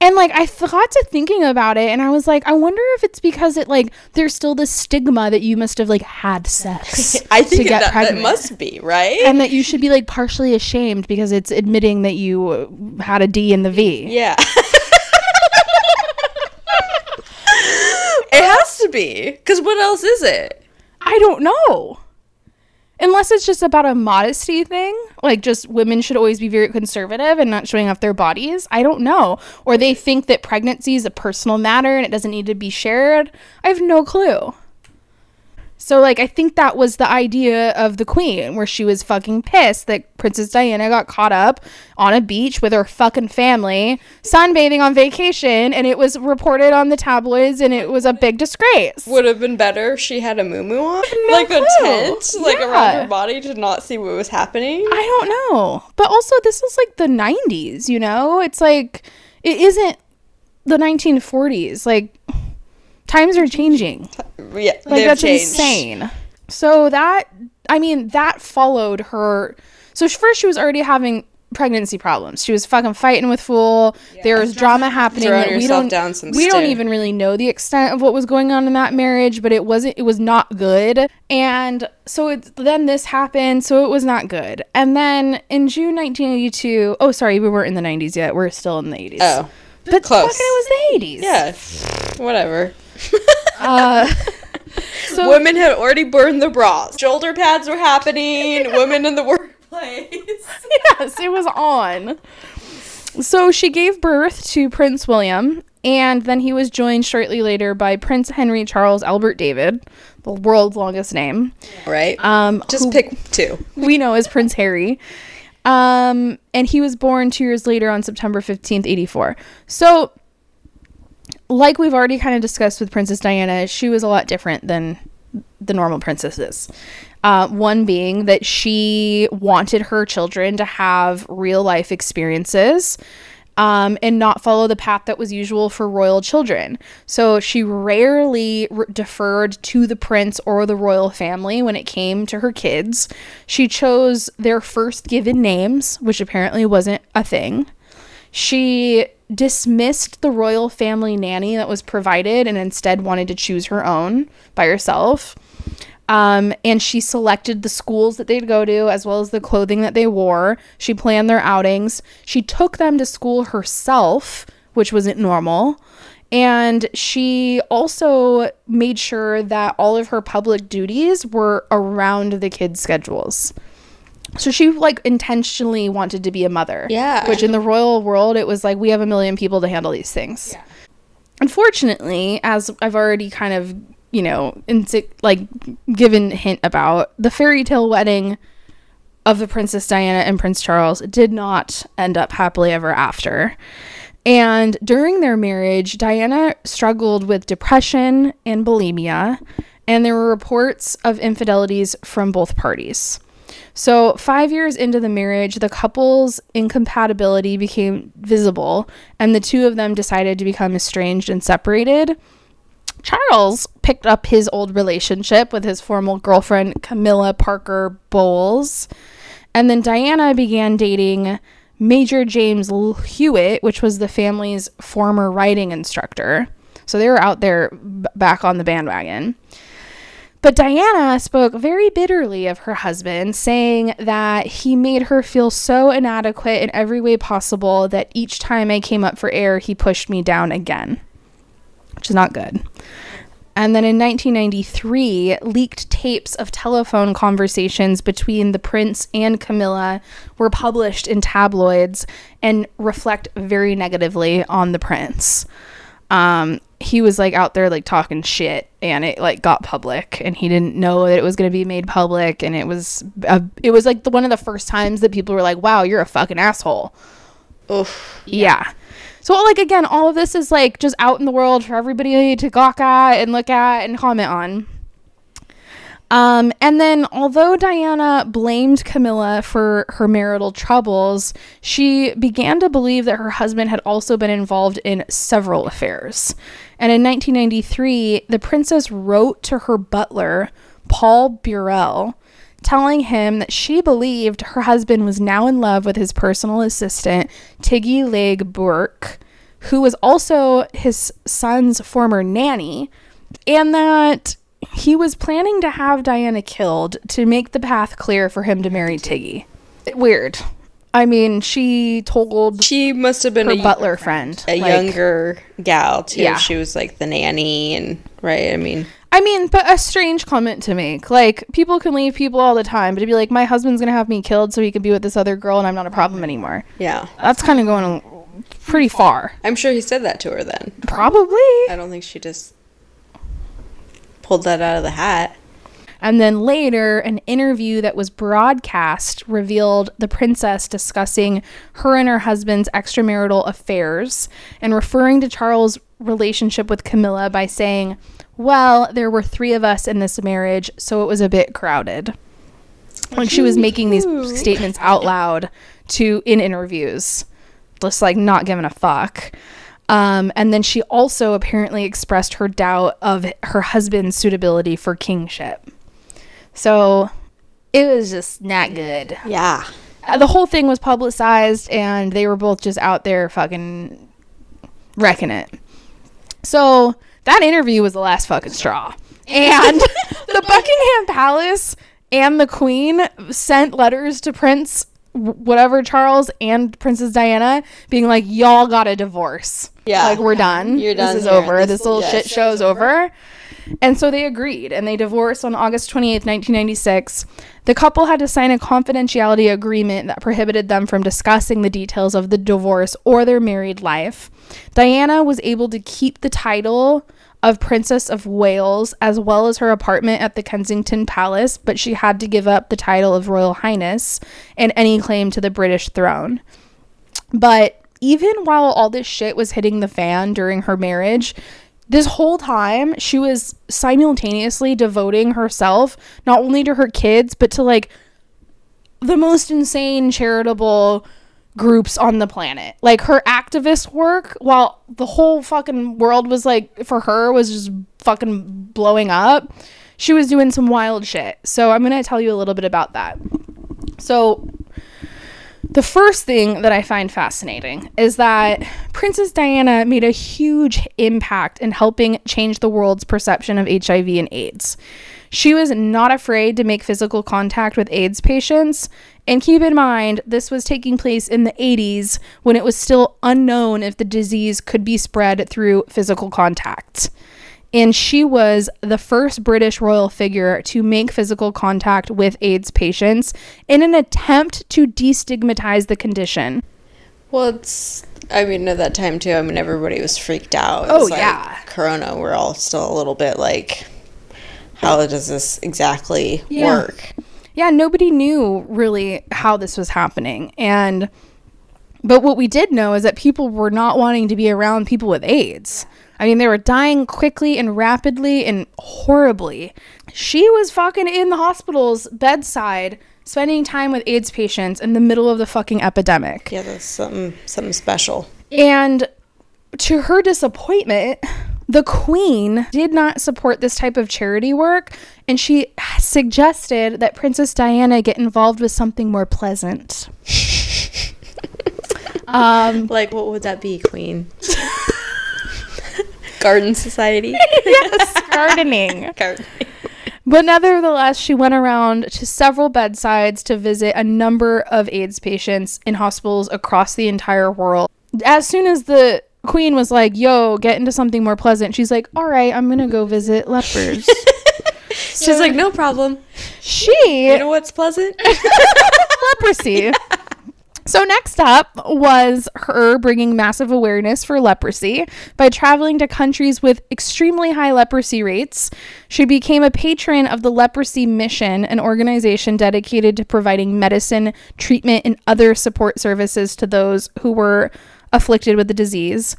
And, like, I got to thinking about it, and I was like, I wonder if it's because it, like, there's still this stigma that you must have, like, had sex I think to get that, pregnant. That must be, right? And that you should be, like, partially ashamed because it's admitting that you had a D in the V. Yeah. It has to be, because what else is it? I don't know. Unless it's just about a modesty thing, like, just women should always be very conservative and not showing off their bodies. I don't know. Or they think that pregnancy is a personal matter and it doesn't need to be shared. I have no clue. So, like, I think that was the idea of the Queen, where she was fucking pissed that Princess Diana got caught up on a beach with her fucking family, sunbathing on vacation, and it was reported on the tabloids, and it was a big disgrace. Would have been better if she had a muumuu on, no like clue. A tent, like yeah. around her body to not see what was happening. I don't know. But also, this is, like, the nineties, you know? It's, like, it isn't the nineteen forties, like... Times are changing. Yeah, like, that's changed. Insane. So that, I mean, that followed her. So first she was already having pregnancy problems. She was fucking fighting with fool. Yeah, there was drama happening. That we don't, down some we don't even really know the extent of what was going on in that marriage, but it wasn't, it was not good. And so it, then this happened. So it was not good. And then in June nineteen eighty-two, oh, sorry, we weren't in the nineties yet. We're still in the eighties. Oh, but close. Fucking it was the eighties. Yeah, whatever. uh, so women had already burned the bras. Shoulder pads were happening. Yeah. Women in the workplace. Yes, it was on. So she gave birth to Prince William, and then he was joined shortly later by Prince Henry Charles Albert David, the world's longest name. Right. Um, Just pick two. We know as Prince Harry. Um, and he was born two years later on September fifteenth, eighty-four. So... like we've already kind of discussed with Princess Diana, she was a lot different than the normal princesses. Uh, one being that she wanted her children to have real life experiences um, and not follow the path that was usual for royal children. So she rarely re- deferred to the prince or the royal family when it came to her kids. She chose their first given names, which apparently wasn't a thing. She dismissed the royal family nanny that was provided and instead wanted to choose her own by herself. Um, and she selected the schools that they'd go to, as well as the clothing that they wore. She planned their outings. She took them to school herself, which wasn't normal. And she also made sure that all of her public duties were around the kids' schedules. So she, like, intentionally wanted to be a mother. Yeah. Which in the royal world, it was like, we have a million people to handle these things. Yeah. Unfortunately, as I've already kind of you know, in, like, given hint about, the fairy tale wedding of the Princess Diana and Prince Charles did not end up happily ever after. And during their marriage, Diana struggled with depression and bulimia, and there were reports of infidelities from both parties. So five years into the marriage, the couple's incompatibility became visible, and the two of them decided to become estranged and separated. Charles picked up his old relationship with his former girlfriend, Camilla Parker Bowles. And then Diana began dating Major James Hewitt, which was the family's former riding instructor. So they were out there b- back on the bandwagon. But Diana spoke very bitterly of her husband, saying that he made her feel so inadequate in every way possible that each time I came up for air, he pushed me down again. Which is not good. And then in nineteen ninety-three, leaked tapes of telephone conversations between the prince and Camilla were published in tabloids and reflect very negatively on the prince. Um, he was like out there like talking shit, and it like got public, and he didn't know that it was going to be made public. And it was a, it was like the, one of the first times that people were like, "Wow, you're a fucking asshole." Oof. Yeah. yeah. So, like, again, all of this is, like, just out in the world for everybody to gawk at and look at and comment on. Um, and then, although Diana blamed Camilla for her marital troubles, she began to believe that her husband had also been involved in several affairs. And in nineteen ninety-three, the princess wrote to her butler, Paul Burrell, telling him that she believed her husband was now in love with his personal assistant, Tiggy Legge Burke, who was also his son's former nanny, and that he was planning to have Diana killed to make the path clear for him to marry Tiggy. Weird. I mean, she told she must have been her a butler friend, friend. a like, younger gal too. Yeah. She was like the nanny, and right. I mean. I mean, but a strange comment to make. Like, people can leave people all the time, but to be like, my husband's going to have me killed so he can be with this other girl and I'm not a problem anymore. Yeah. That's kind of going pretty far. I'm sure he said that to her then. Probably. I don't think she just pulled that out of the hat. And then later, an interview that was broadcast revealed the princess discussing her and her husband's extramarital affairs and referring to Charles' relationship with Camilla by saying, well, there were three of us in this marriage, so it was a bit crowded. Like, she was making these statements out loud to in interviews, just like not giving a fuck. Um, and then she also apparently expressed her doubt of her husband's suitability for kingship. So it was just not good. Yeah. Uh, the whole thing was publicized, and they were both just out there fucking wrecking it. So that interview was the last fucking straw. And the Buckingham Palace and the Queen sent letters to Prince, whatever, Charles and Princess Diana, being like, y'all got a divorce. Yeah. Like, we're done. You're done. This is here. over. This, this little yes, shit show's over. over. And so they agreed, and they divorced on August twenty-eighth, nineteen ninety-six. The couple had to sign a confidentiality agreement that prohibited them from discussing the details of the divorce or their married life. Diana was able to keep the title of Princess of Wales, as well as her apartment at the Kensington Palace, but she had to give up the title of Royal Highness and any claim to the British throne. But even while all this shit was hitting the fan during her marriage, This whole time, she was simultaneously devoting herself not only to her kids, but to, like, the most insane charitable groups on the planet. Like, her activist work, while the whole fucking world was, like, for her, was just fucking blowing up, she was doing some wild shit. So I'm going to tell you a little bit about that. So the first thing that I find fascinating is that Princess Diana made a huge impact in helping change the world's perception of H I V and AIDS. She was not afraid to make physical contact with AIDS patients. And keep in mind, this was taking place in the eighties when it was still unknown if the disease could be spread through physical contact. And she was the first British royal figure to make physical contact with AIDS patients in an attempt to destigmatize the condition. Well, it's, I mean, at that time, too, I mean, everybody was freaked out. It oh, was like, yeah. Corona, we're all still a little bit like, how does this exactly yeah. work? Yeah, nobody knew really how this was happening. And, but what we did know is that people were not wanting to be around people with AIDS. I mean, they were dying quickly and rapidly and horribly. She was fucking in the hospital's bedside, spending time with AIDS patients in the middle of the fucking epidemic. Yeah, that's something, something special. And to her disappointment, the Queen did not support this type of charity work, and she suggested that Princess Diana get involved with something more pleasant. um, like, what would that be, Queen? Garden society. Yes, gardening. gardening. But nevertheless, she went around to several bedsides to visit a number of AIDS patients in hospitals across the entire world. As soon as the Queen was like, yo, get into something more pleasant, she's like, all right, I'm going to go visit lepers. So, she's like, no problem. She. You know what's pleasant? Leprosy. Yeah. So next up was her bringing massive awareness for leprosy by traveling to countries with extremely high leprosy rates. She became a patron of the Leprosy Mission, an organization dedicated to providing medicine, treatment, and other support services to those who were afflicted with the disease.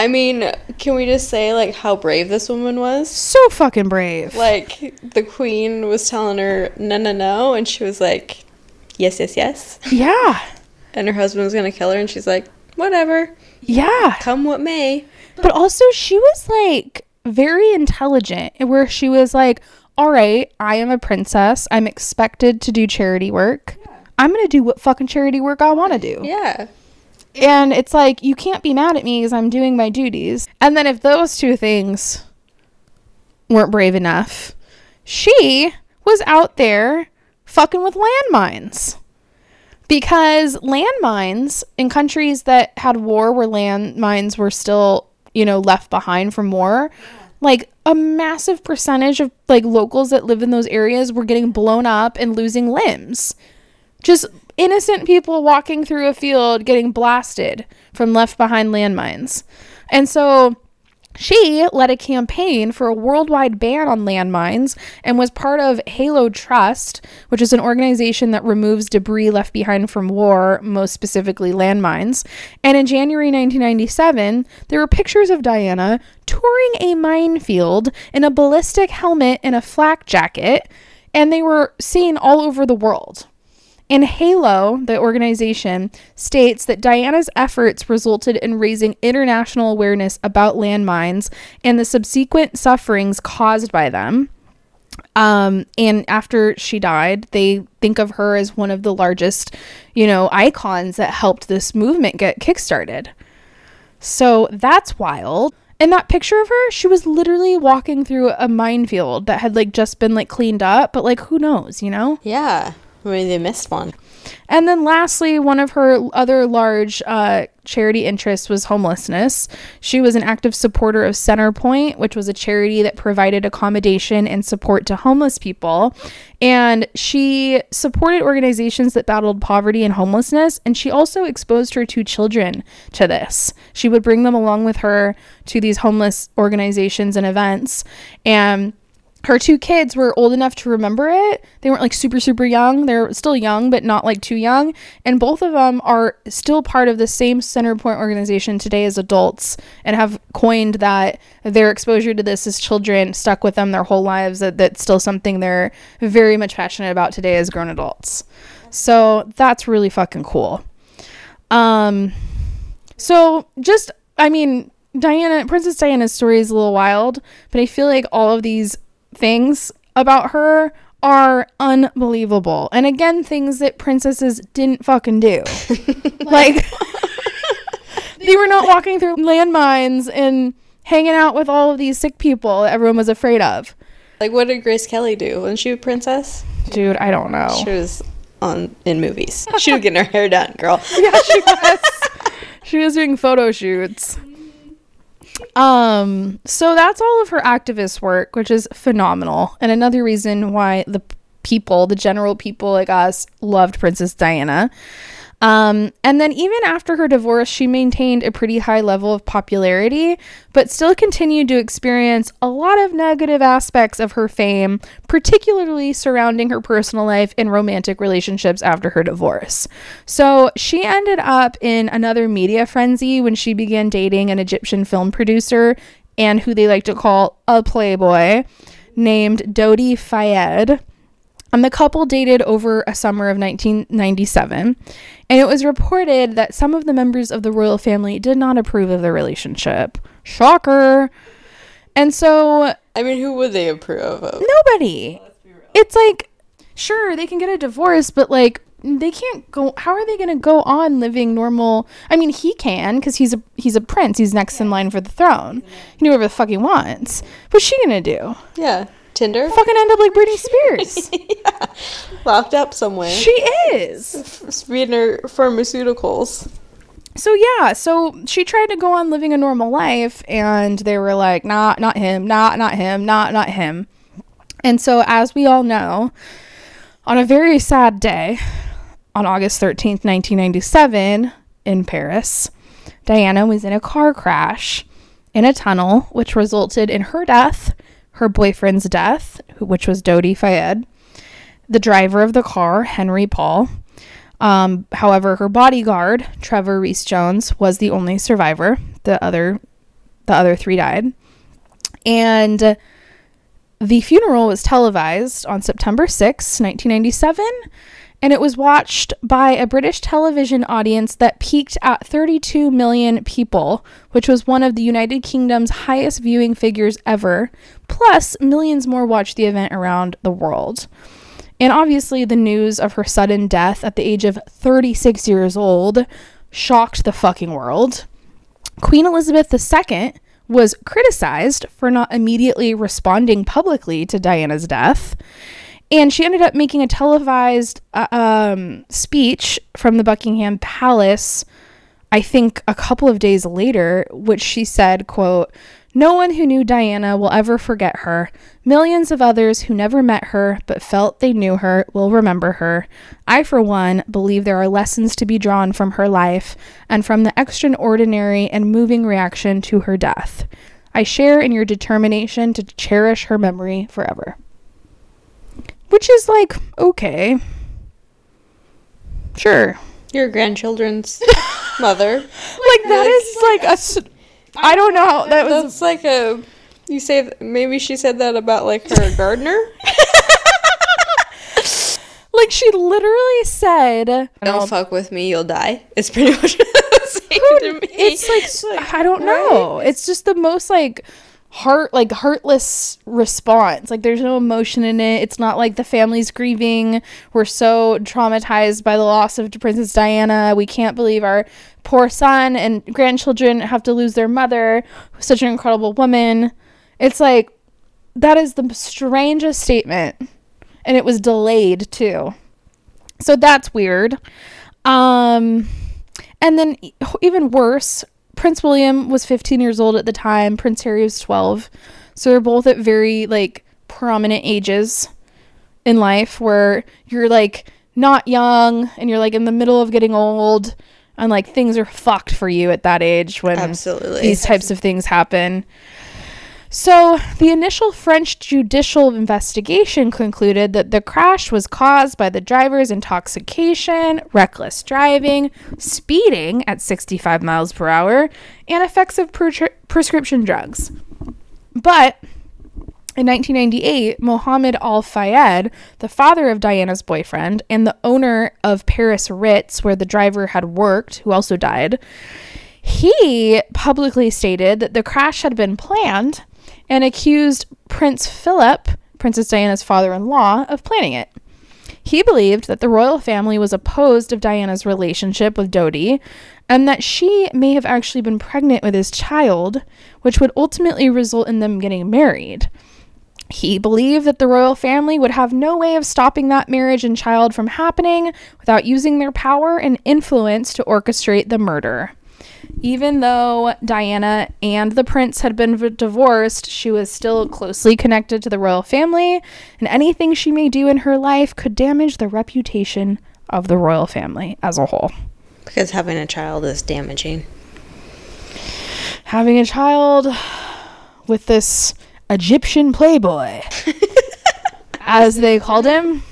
I mean, can we just say, like, how brave this woman was? So fucking brave. Like, the Queen was telling her, no, no, no, and she was like, yes, yes, yes. Yeah. And her husband was going to kill her, and she's like, whatever. Yeah. Come what may. But also, she was, like, very intelligent, where she was like, all right, I am a princess. I'm expected to do charity work. Yeah. I'm going to do what fucking charity work I want to do. Yeah. And it's like, you can't be mad at me because I'm doing my duties. And then if those two things weren't brave enough, she was out there fucking with landmines. Because landmines in countries that had war where landmines were still, you know, left behind from war, like a massive percentage of like locals that live in those areas were getting blown up and losing limbs. Just innocent people walking through a field getting blasted from left behind landmines. And so she led a campaign for a worldwide ban on landmines and was part of Halo Trust, which is an organization that removes debris left behind from war, most specifically landmines. And in January nineteen ninety-seven, there were pictures of Diana touring a minefield in a ballistic helmet and a flak jacket, and they were seen all over the world. And Halo, the organization, states that Diana's efforts resulted in raising international awareness about landmines and the subsequent sufferings caused by them. Um, and after she died, they think of her as one of the largest, you know, icons that helped this movement get kickstarted. So that's wild. And that picture of her, she was literally walking through a minefield that had like just been like cleaned up, but like who knows, you know? Yeah. I mean, they missed one. And then lastly, one of her other large uh, charity interests was homelessness. She was an active supporter of Centerpoint, which was a charity that provided accommodation and support to homeless people. And she supported organizations that battled poverty and homelessness. And she also exposed her two children to this. She would bring them along with her to these homeless organizations and events. And her two kids were old enough to remember it. They weren't like super, super young. They're still young, but not like too young. And both of them are still part of the same Center Point organization today as adults, and have coined that their exposure to this as children stuck with them their whole lives. That that's still something they're very much passionate about today as grown adults. So that's really fucking cool. Um, so just, I mean, Diana, Princess Diana's story is a little wild, but I feel like all of these things about her are unbelievable. And again, things that princesses didn't fucking do. Like, they were not walking through landmines and hanging out with all of these sick people that everyone was afraid of. Like, what did Grace Kelly do? Wasn't she a princess? Dude, I don't know. She was on in movies. She was getting her hair done, girl. Yeah, she was. She was doing photo shoots. Um, so that's all of her activist work, which is phenomenal. And another reason why the people, the general people like us, loved Princess Diana. Um, and then even after her divorce, she maintained a pretty high level of popularity, but still continued to experience a lot of negative aspects of her fame, particularly surrounding her personal life and romantic relationships after her divorce. So she ended up in another media frenzy when she began dating an Egyptian film producer and who they like to call a playboy named Dodi Fayed. And the couple dated over a summer of nineteen ninety-seven, and it was reported that some of the members of the royal family did not approve of their relationship. Shocker. And so... I mean, who would they approve of? Nobody. Let's be real. It's like, sure, they can get a divorce, but like, they can't go... How are they going to go on living normal... I mean, he can, because he's a, he's a prince. He's next in line for the throne. He can do whatever the fuck he wants. What's she going to do? Yeah. Tinder? Fucking end up like Britney Spears. Yeah. Locked up somewhere. She is. Reading her pharmaceuticals. So, yeah. So, she tried to go on living a normal life, and they were like, nah, not him, nah, not him, nah, not him. And so, as we all know, on a very sad day, on August thirteenth, nineteen ninety-seven, in Paris, Diana was in a car crash in a tunnel, which resulted in her death, her boyfriend's death, which was Dodi Fayed, the driver of the car, Henry Paul. Um, however, her bodyguard, Trevor Rees Jones, was the only survivor. The other, the other three died. And the funeral was televised on September sixth, nineteen ninety-seven, and it was watched by a British television audience that peaked at thirty-two million people, which was one of the United Kingdom's highest viewing figures ever. Plus, millions more watched the event around the world. And obviously, the news of her sudden death at the age of thirty-six years old shocked the fucking world. Queen Elizabeth the Second was criticized for not immediately responding publicly to Diana's death. And she ended up making a televised uh, um, speech from the Buckingham Palace, I think a couple of days later, which she said, quote, "No one who knew Diana will ever forget her. Millions of others who never met her but felt they knew her will remember her. I, for one, believe there are lessons to be drawn from her life and from the extraordinary and moving reaction to her death. I share in your determination to cherish her memory forever." Which is like, okay. Sure. Your grandchildren's mother. Like, like that is like a... I don't know how that was. That's like a, you say, maybe she said that about like her gardener. Like she literally said, "Don't fuck with me, you'll die." It's pretty much the same who, to me. It's like, it's like I don't know. Right? It's just the most like heart, like heartless response. Like there's no emotion in it. It's not like the family's grieving. We're so traumatized by the loss of Princess Diana. We can't believe our poor son and grandchildren have to lose their mother, who's such an incredible woman. It's like, that is the strangest statement, and it was delayed too, so that's weird. Um and then even worse, Prince William was fifteen years old at the time. Prince Harry was twelve, so they're both at very like prominent ages in life where you're like not young and you're like in the middle of getting old. And, like, things are fucked for you at that age when Absolutely. These types of things happen. So the initial French judicial investigation concluded that the crash was caused by the driver's intoxication, reckless driving, speeding at sixty-five miles per hour, and effects of per- prescription drugs. But in nineteen ninety-eight, Mohamed Al-Fayed, the father of Diana's boyfriend and the owner of Paris Ritz, where the driver had worked, who also died, he publicly stated that the crash had been planned and accused Prince Philip, Princess Diana's father-in-law, of planning it. He believed that the royal family was opposed of Diana's relationship with Dodi and that she may have actually been pregnant with his child, which would ultimately result in them getting married. He believed that the royal family would have no way of stopping that marriage and child from happening without using their power and influence to orchestrate the murder. Even though Diana and the prince had been v- divorced, she was still closely connected to the royal family, and anything she may do in her life could damage the reputation of the royal family as a whole. Because having a child is damaging. Having a child with this Egyptian playboy, as they called him.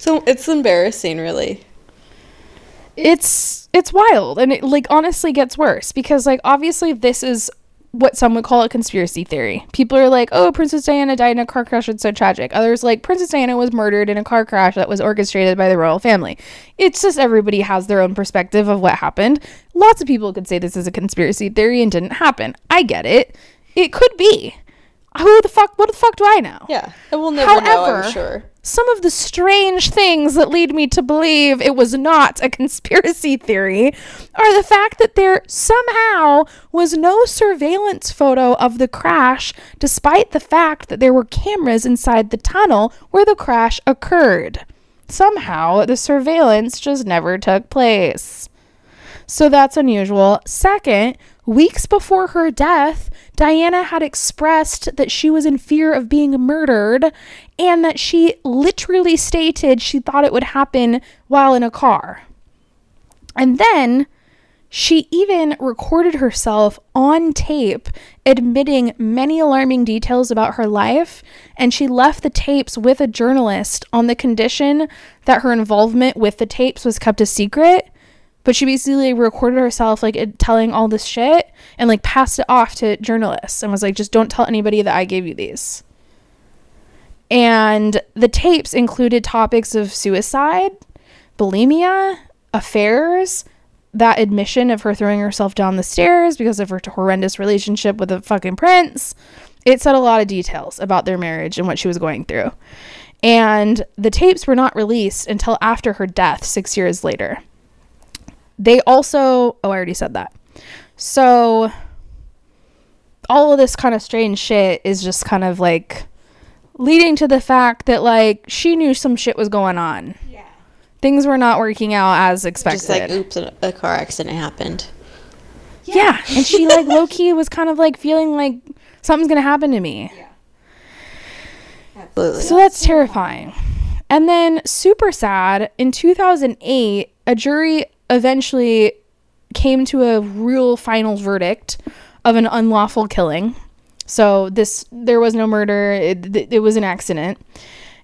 So it's embarrassing, really. It's it's wild, and it like honestly gets worse because like obviously this is what some would call a conspiracy theory. People are like, oh, Princess Diana died in a car crash, it's so tragic. Others like, Princess Diana was murdered in a car crash that was orchestrated by the royal family. It's just everybody has their own perspective of what happened. Lots of people could say this is a conspiracy theory and didn't happen. I get it. It could be. Who the fuck, what the fuck do I know? Yeah, I will never However, know, I'm sure. Some of the strange things that lead me to believe it was not a conspiracy theory are the fact that there somehow was no surveillance photo of the crash, despite the fact that there were cameras inside the tunnel where the crash occurred. Somehow, the surveillance just never took place. So that's unusual. Second, weeks before her death, Diana had expressed that she was in fear of being murdered and that she literally stated she thought it would happen while in a car. And then she even recorded herself on tape admitting many alarming details about her life, and she left the tapes with a journalist on the condition that her involvement with the tapes was kept a secret. But she basically recorded herself, like, telling all this shit and, like, passed it off to journalists and was like, just don't tell anybody that I gave you these. And the tapes included topics of suicide, bulimia, affairs, that admission of her throwing herself down the stairs because of her horrendous relationship with the fucking prince. It said a lot of details about their marriage and what she was going through. And the tapes were not released until after her death six years later. They also, oh, I already said that. So all of this kind of strange shit is just kind of like leading to the fact that like she knew some shit was going on. Yeah. Things were not working out as expected. Just like, oops, a car accident happened. Yeah. yeah. And she like low key was kind of like feeling like something's going to happen to me. Yeah. Absolutely. So that's terrifying. And then super sad, in two thousand eight, a jury eventually came to a real final verdict of an unlawful killing. So this, there was no murder. It, it was an accident.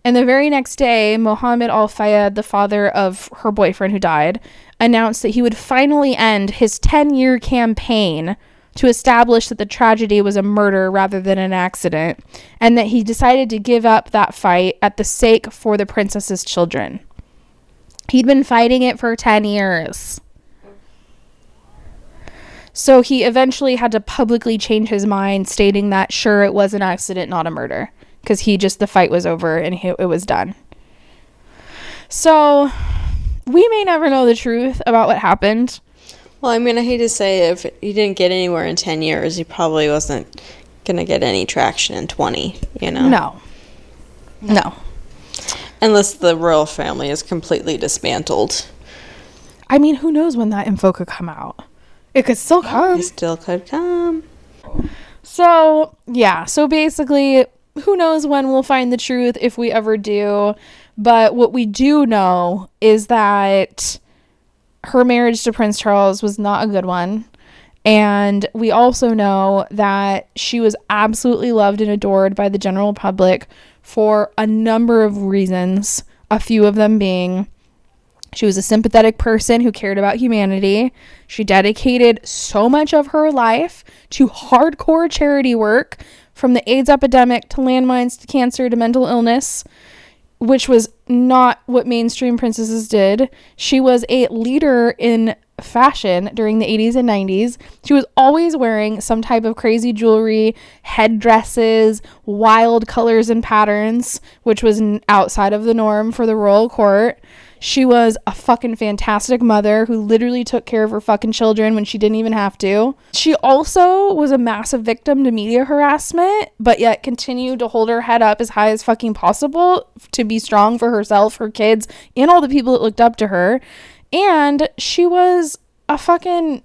And the very next day, Mohamed Al-Fayed, the father of her boyfriend who died, announced that he would finally end his ten-year campaign to establish that the tragedy was a murder rather than an accident, and that he decided to give up that fight at the sake for the princess's children. He'd been fighting it for ten years. So he eventually had to publicly change his mind, stating that, sure, it was an accident, not a murder. Because he just, the fight was over and he, it was done. So we may never know the truth about what happened. Well, I mean, I hate to say, if he didn't get anywhere in ten years, he probably wasn't going to get any traction in twenty, you know? No. No. Unless the royal family is completely dismantled. I mean, who knows when that info could come out? It could still come. It still could come. So, yeah. So basically, who knows when we'll find the truth, if we ever do. But what we do know is that her marriage to Prince Charles was not a good one. And we also know that she was absolutely loved and adored by the general public for a number of reasons, a few of them being she was a sympathetic person who cared about humanity. She dedicated so much of her life to hardcore charity work, from the AIDS epidemic to landmines to cancer to mental illness, which was not what mainstream princesses did. She was a leader in fashion during the eighties and nineties. She was always wearing some type of crazy jewelry, headdresses, wild colors and patterns, which was outside of the norm for the royal court. She was a fucking fantastic mother who literally took care of her fucking children when she didn't even have to. She also was a massive victim to media harassment, but yet continued to hold her head up as high as fucking possible to be strong for herself, her kids, and all the people that looked up to her. And she was a fucking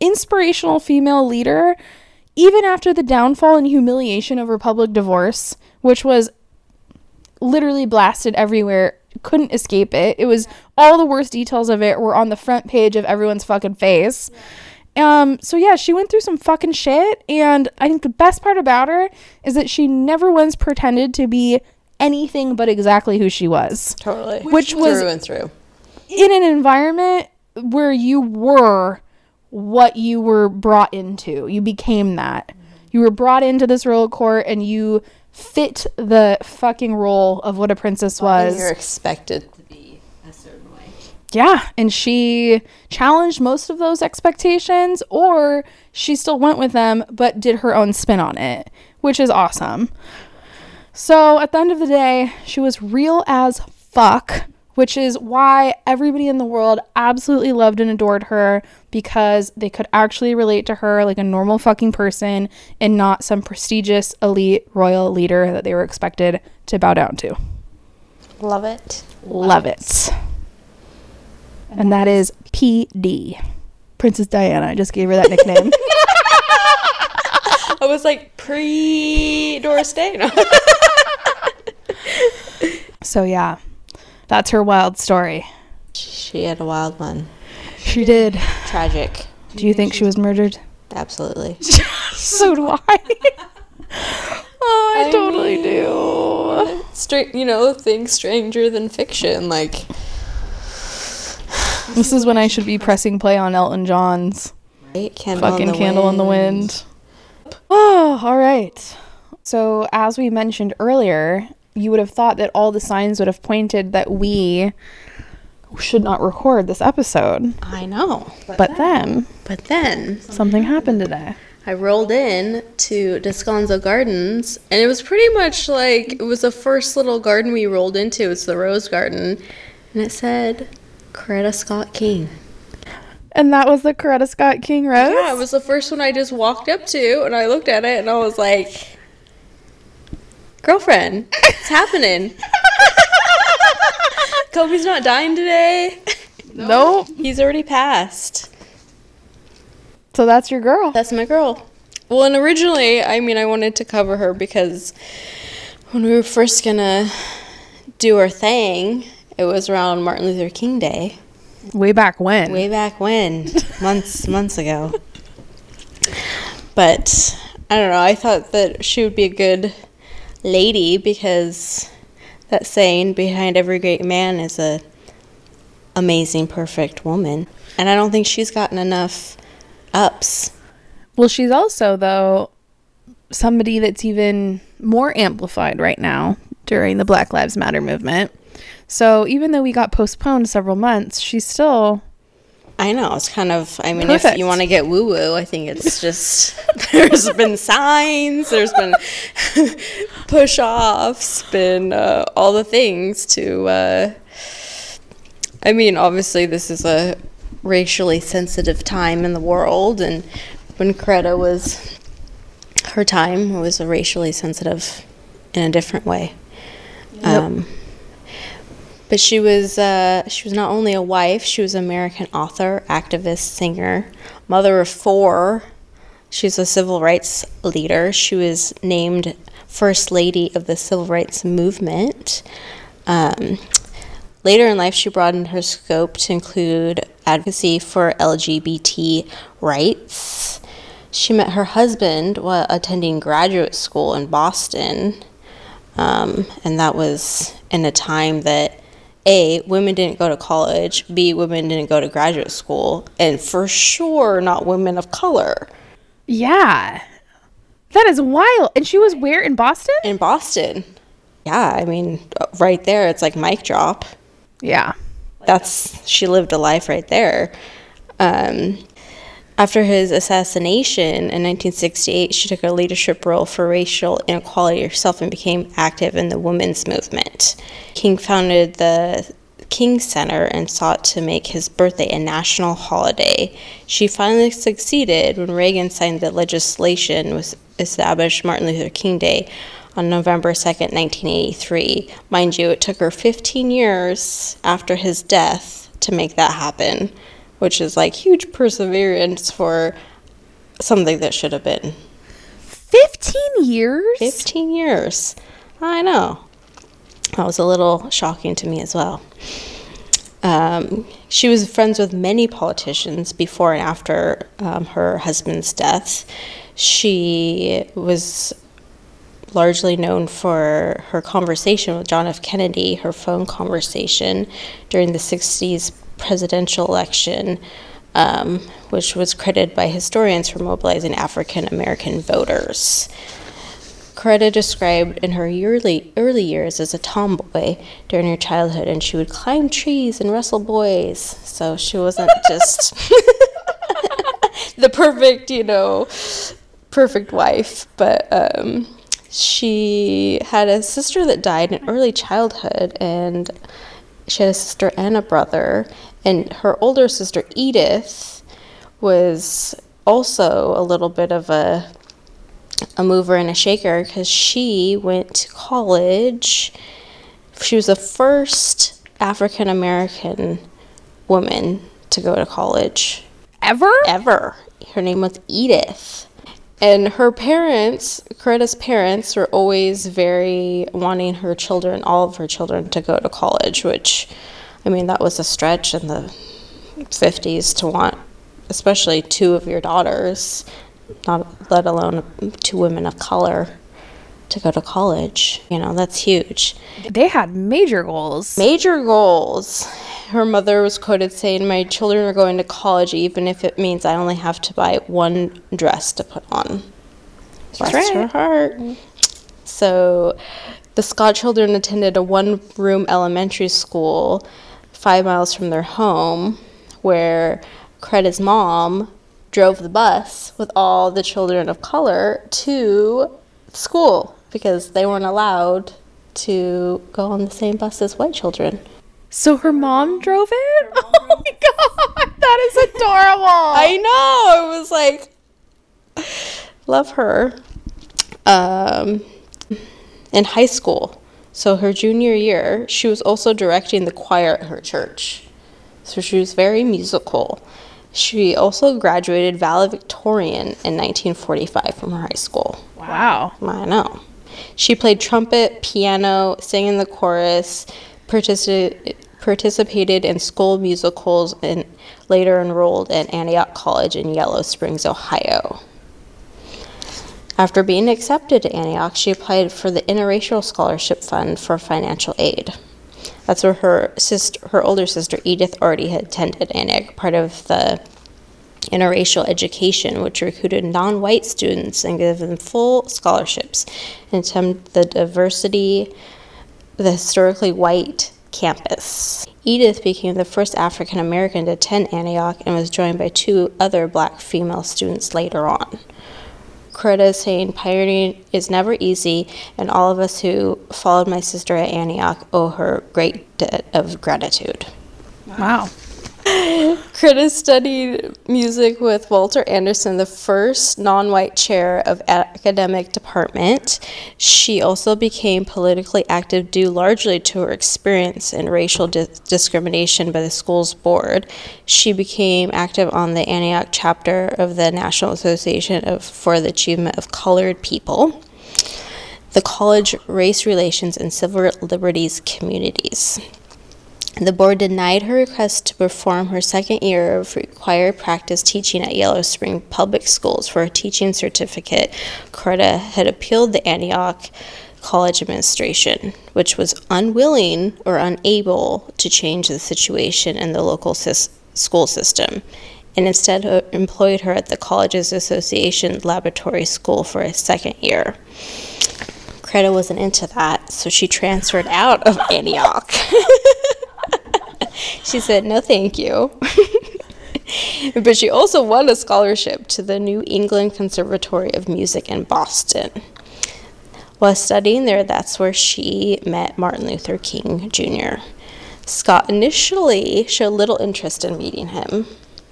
inspirational female leader, even after the downfall and humiliation of her public divorce, which was literally blasted everywhere. Couldn't escape it. It was all the worst details of it were on the front page of everyone's fucking face. Um, so yeah, she went through some fucking shit. And I think the best part about her is that she never once pretended to be anything but exactly who she was. Totally. Which was through and through. In an environment where you were what you were brought into. You became that. Mm-hmm. You were brought into this royal court and you fit the fucking role of what a princess was. You're expected to be a certain way. Yeah, and she challenged most of those expectations, or she still went with them but did her own spin on it, which is awesome. So at the end of the day, she was real as fuck, which is why everybody in the world absolutely loved and adored her, because they could actually relate to her like a normal fucking person and not some prestigious elite royal leader that they were expected to bow down to. Love it. Love, Love it. it. And, and that is P D. Princess Diana. I just gave her that nickname. I was like pre-Doris Day. No? So yeah. That's her wild story. She had a wild one. She did. Tragic. Do you think she was murdered? Absolutely. So do I. Oh, I, I totally mean, do. Str- you know, things stranger than fiction. Like, this is when I should be pressing play on Elton John's right? Candle fucking on Candle Wind. in the Wind. Oh, all right. So, as we mentioned earlier, you would have thought that all the signs would have pointed that we should not record this episode. I know. But, but then, then. But then. Something happened today. I rolled in to Descanso Gardens, and it was pretty much like, it was the first little garden we rolled into. It's the Rose Garden. And it said, Coretta Scott King. And that was the Coretta Scott King Rose? Yeah, it was the first one I just walked up to, and I looked at it, and I was like, girlfriend, it's happening. Kobe's not dying today. Nope. He's already passed. So that's your girl. That's my girl. Well, and originally, I mean, I wanted to cover her because when we were first going to do our thing, it was around Martin Luther King Day. Way back when. Way back when. months, months ago. But, I don't know, I thought that she would be a good lady, because that saying behind every great man is a amazing, perfect woman, and I don't think she's gotten enough ups. Well, she's also, though, somebody that's even more amplified right now during the Black Lives Matter movement. So even though we got postponed several months, she's still, I know, it's kind of, I mean, perfect. If you want to get woo-woo, I think it's just, there's been signs, there's been push-offs, been uh, all the things to, uh, I mean, obviously this is a racially sensitive time in the world, and when Coretta was, her time was a racially sensitive in a different way. Yep. Um But she was uh, she was not only a wife, she was an American author, activist, singer, mother of four. She's a civil rights leader. She was named First Lady of the Civil Rights Movement. Um, later in life, she broadened her scope to include advocacy for L G B T rights. She met her husband while attending graduate school in Boston, um, and that was in a time that A, women didn't go to college, B, women didn't go to graduate school, and for sure not women of color. Yeah. That is wild. And she was where, in Boston? In Boston. Yeah, I mean, right there, it's like mic drop. Yeah. That's, she lived a life right there. Um, after his assassination in nineteen sixty-eight, she took a leadership role for racial inequality herself and became active in the women's movement. King founded the King Center and sought to make his birthday a national holiday. She finally succeeded when Reagan signed the legislation which established Martin Luther King Day on November second, nineteen eighty-three. Mind you, it took her fifteen years after his death to make that happen, which is like huge perseverance for something that should have been. fifteen years? fifteen years. I know. That was a little shocking to me as well. Um, she was friends with many politicians before and after um, her husband's death. She was largely known for her conversation with John F. Kennedy, her phone conversation during the sixties presidential election, um, which was credited by historians for mobilizing African-American voters. Coretta described in her early, early years as a tomboy during her childhood, and she would climb trees and wrestle boys. So she wasn't just the perfect, you know, perfect wife, but um, she had a sister that died in early childhood, and she had a sister and a brother, and her older sister, Edith, was also a little bit of a a mover and a shaker because she went to college. She was the first African-American woman to go to college. Ever? Ever. Her name was Edith. And her parents, Coretta's parents, were always very wanting her children, all of her children, to go to college, which, I mean, that was a stretch in the fifties to want, especially two of your daughters, not let alone two women of color, to go to college. You know, that's huge. They had major goals. Major goals. Her mother was quoted saying, "My children are going to college even if it means I only have to buy one dress to put on." Bless right. her heart. So the Scott children attended a one-room elementary school five miles from their home where Coretta's mom drove the bus with all the children of color to school because they weren't allowed to go on the same bus as white children. So her mom drove it? Mom oh drove my god, that is adorable. I know, it was like, love her. Um, in high school, so her junior year, she was also directing the choir at her church. So she was very musical. She also graduated valedictorian in nineteen forty-five from her high school. Wow. I know. She played trumpet, piano, sang in the chorus, partici- participated in school musicals, and later enrolled at Antioch College in Yellow Springs, Ohio. After being accepted to Antioch, she applied for the Interracial Scholarship Fund for financial aid. That's where her sister, her older sister, Edith, already had attended Antioch, part of the interracial education, which recruited non-white students and gave them full scholarships and attempted the diversity, the historically white campus. Edith became the first African-American to attend Antioch and was joined by two other black female students later on. Coretta is saying, "Pioneering is never easy, and all of us who followed my sister at Antioch owe her great debt of gratitude." Wow. Coretta studied music with Walter Anderson, the first non-white chair of academic department. She also became politically active due largely to her experience in racial di- discrimination by the school's board. She became active on the Antioch chapter of the National Association of, for the Achievement of Colored People, the College Race Relations and Civil Liberties Communities. The board denied her request to perform her second year of required practice teaching at Yellow Spring Public Schools for a teaching certificate. Coretta had appealed the Antioch College administration, which was unwilling or unable to change the situation in the local sis- school system, and instead employed her at the college's association laboratory school for a second year. Coretta wasn't into that, so she transferred out of Antioch. She said, no, thank you. But she also won a scholarship to the New England Conservatory of Music in Boston. While studying there, that's where she met Martin Luther King Junior Scott initially showed little interest in meeting him,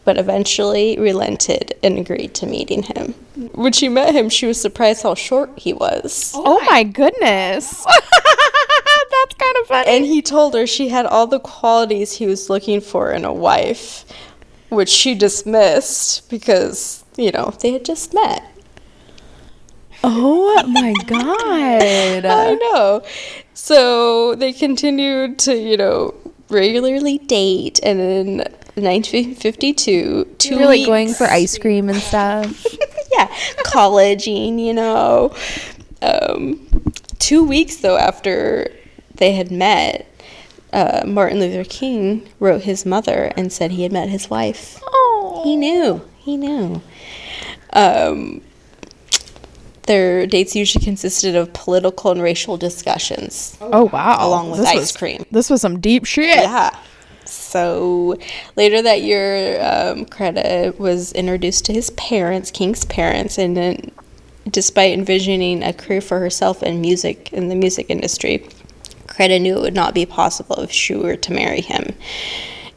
but eventually relented and agreed to meeting him. When she met him, she was surprised how short he was. Oh, oh my goodness. That's kind of funny. And he told her she had all the qualities he was looking for in a wife, which she dismissed because, you know, they had just met. Oh my God. I know. So they continued to, you know, regularly date, and in nineteen fifty-two, two You're, weeks. Like, going for ice cream and stuff. Yeah, colleging, you know. Um, two weeks, though, after they had met, uh, Martin Luther King wrote his mother and said he had met his wife. Oh, he knew. He knew. Um, their dates usually consisted of political and racial discussions. Oh, wow. Along with this ice was, cream. This was some deep shit. Yeah. So later that year, um, Coretta was introduced to his parents, King's parents, and then, despite envisioning a career for herself in music, in the music industry, Coretta knew it would not be possible if she were to marry him.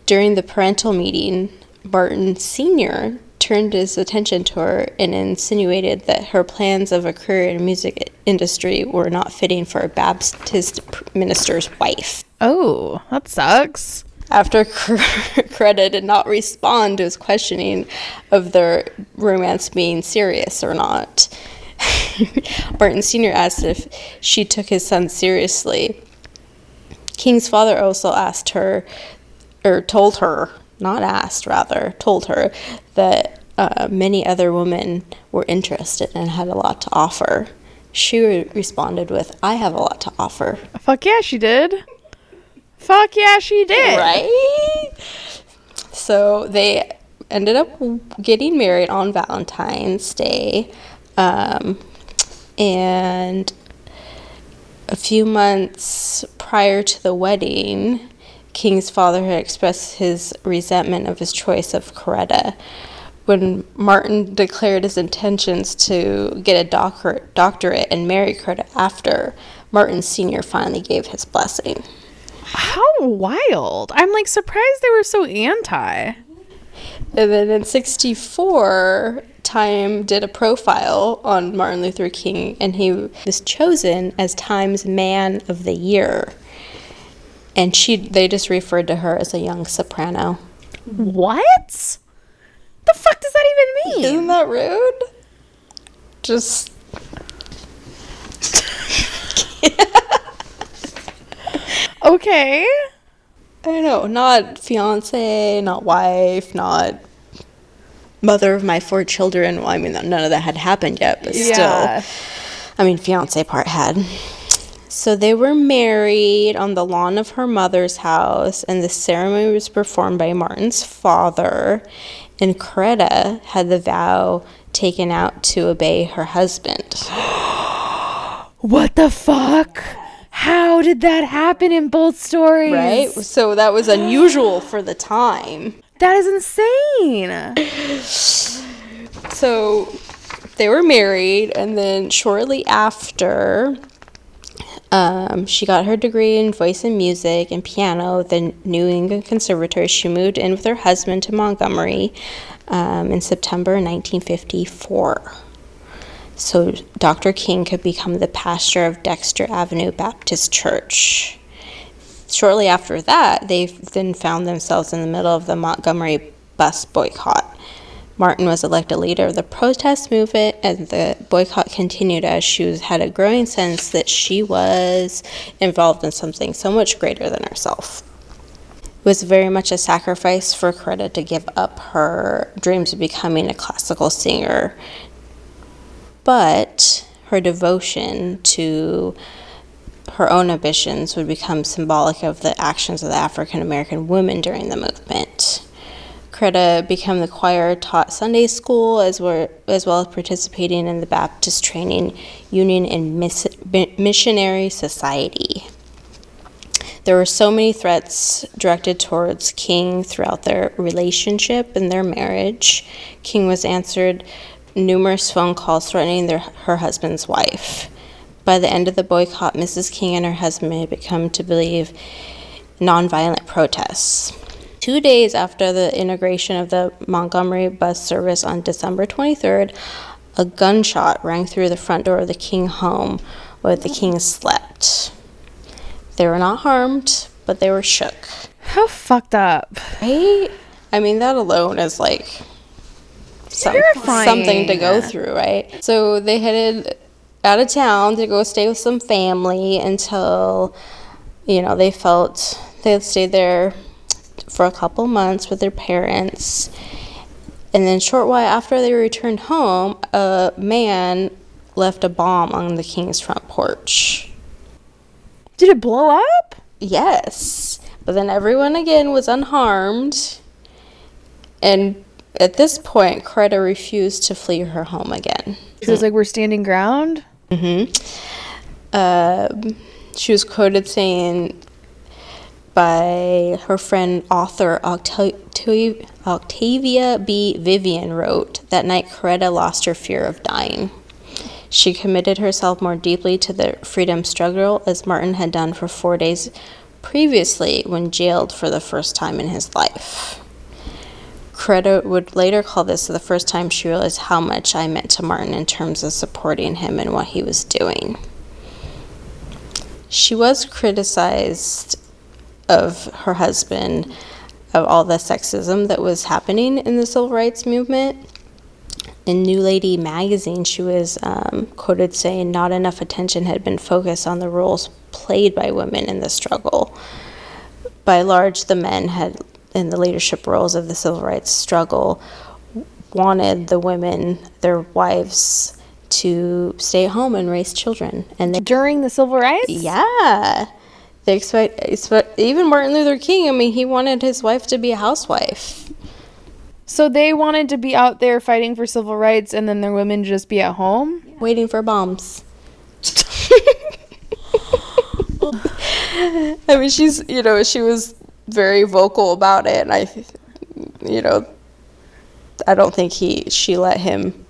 During the parental meeting, Martin Senior turned his attention to her and insinuated that her plans of a career in the music industry were not fitting for a Baptist minister's wife. Oh, that sucks. After Coretta did not respond to his questioning of their romance being serious or not, Martin Senior asked if she took his son seriously. King's father also asked her, or told her, not asked rather, told her that uh, many other women were interested and had a lot to offer. She re- responded with, I have a lot to offer. Fuck yeah, she did. Fuck yeah, she did. Right? So they ended up getting married on Valentine's Day. Um, and a few months prior to the wedding, King's father had expressed his resentment of his choice of Coretta. When Martin declared his intentions to get a doctor- doctorate and marry Coretta after, Martin Senior finally gave his blessing. How wild. I'm, like, surprised they were so anti. And then in sixty-four, Time did a profile on Martin Luther King, and he was chosen as Time's Man of the Year. And she, they just referred to her as a young soprano. What? The fuck does that even mean? Isn't that rude? Just... Okay. I don't know. Not fiance, not wife, not mother of my four children. Well, I mean, none of that had happened yet, but yeah. Still. I mean, fiance part had. So they were married on the lawn of her mother's house, and the ceremony was performed by Martin's father, and Coretta had the vow taken out to obey her husband. What the fuck? How did that happen in both stories? Right? So that was unusual for the time. That is insane. So they were married, and then shortly after, um, she got her degree in voice and music and piano at the New England Conservatory. She moved in with her husband to Montgomery um, in September nineteen fifty-four. So Doctor King could become the pastor of Dexter Avenue Baptist Church. Shortly after that, they then found themselves in the middle of the Montgomery bus boycott. Martin was elected leader of the protest movement, and the boycott continued as she was, had a growing sense that she was involved in something so much greater than herself. was very much a sacrifice for Coretta to give up her dreams of becoming a classical singer. But her devotion to her own ambitions would become symbolic of the actions of the African-American women during the movement. Coretta became the choir, taught Sunday school, as well as well as participating in the Baptist Training Union and Miss, Missionary Society. There were so many threats directed towards King throughout their relationship and their marriage. King was answered numerous phone calls threatening their, her husband's wife. By the end of the boycott, Missus King and her husband had become to believe nonviolent protests. Two days after the integration of the Montgomery bus service on December twenty-third, a gunshot rang through the front door of the King home where the King slept. They were not harmed, but they were shook. How fucked up. Right? I mean, that alone is like some, something to go through, right? So they headed out of town to go stay with some family until, you know, they felt they had stayed there for a couple months with their parents. And then short while after they returned home, a man left a bomb on the King's front porch. Did it blow up? Yes. But then everyone again was unharmed. And at this point, Coretta refused to flee her home again. So it's like we're standing ground? Mm-hmm. Uh, she was quoted saying by her friend author Octav- Octavia B. Vivian wrote, "That night Coretta lost her fear of dying. She committed herself more deeply to the freedom struggle as Martin had done for four days previously when jailed for the first time in his life." Coretta would later call this the first time she realized how much I meant to Martin in terms of supporting him and what he was doing. She was criticized of her husband, of all the sexism that was happening in the civil rights movement. In New Lady magazine, she was um, quoted saying, "Not enough attention had been focused on the roles played by women in the struggle. By large, the men had, in the leadership roles of the civil rights struggle, wanted the women, their wives, to stay at home and raise children." And they, during the civil rights? Yeah. They expect, expect even Martin Luther King, I mean, he wanted his wife to be a housewife. So they wanted to be out there fighting for civil rights and then their women just be at home? Yeah. Waiting for bombs. I mean, she's, you know, she was very vocal about it, and I, you know, I don't think he, she let him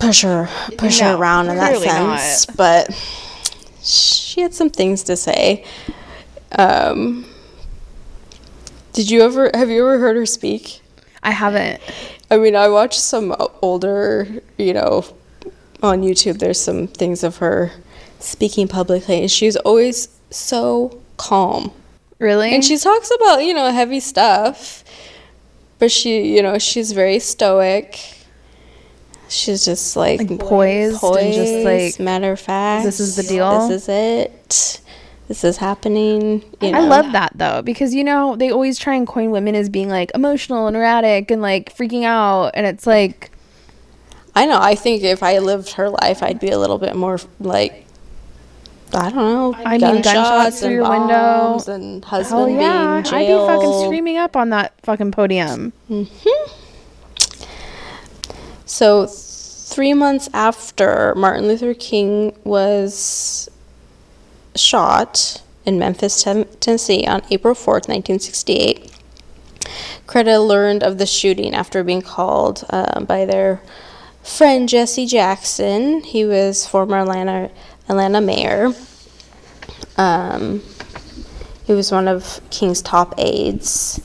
push her, push no, her around in that sense, not. But she had some things to say. Um, did you ever, have you ever heard her speak? I haven't. I mean, I watched some older, you know, on YouTube, there's some things of her speaking publicly, and she's always so calm. Really? And she talks about, you know, heavy stuff, but she, you know, she's very stoic. She's just like, like poised, poised and just like matter of fact. This is the deal. This is it. This is happening. You know? I love that though, because you know they always try and coin women as being like emotional and erratic and like freaking out, and it's like, I know. I think if I lived her life, I'd be a little bit more like, I don't know. I gunshots mean, gunshots through your window and husband being yeah. jailed. I'd be fucking screaming up on that fucking podium. Mm-hmm. So, three months after Martin Luther King was shot in Memphis, Tennessee, on April fourth, nineteen sixty-eight, Coretta learned of the shooting after being called uh, by their friend Jesse Jackson. He was former Atlanta. Atlanta mayor. Um, he was one of King's top aides,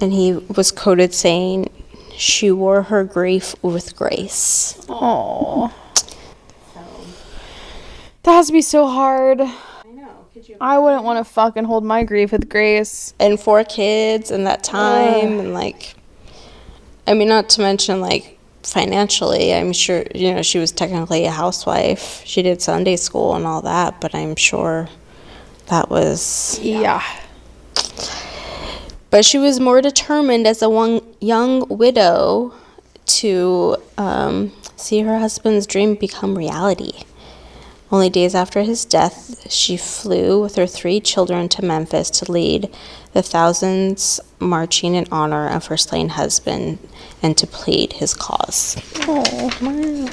and he was quoted saying, "She wore her grief with grace." Aww. So. That has to be so hard. I know. Could you I wouldn't want to fucking hold my grief with grace. And four kids in that time, Ugh. and like, I mean, not to mention like, financially, I'm sure, you know, she was technically a housewife. She did Sunday school and all that, but I'm sure that was yeah. yeah. But she was more determined as a one, young widow to um, see her husband's dream become reality. Only days after his death, she flew with her three children to Memphis to lead the thousands marching in honor of her slain husband and to plead his cause. Oh, wow.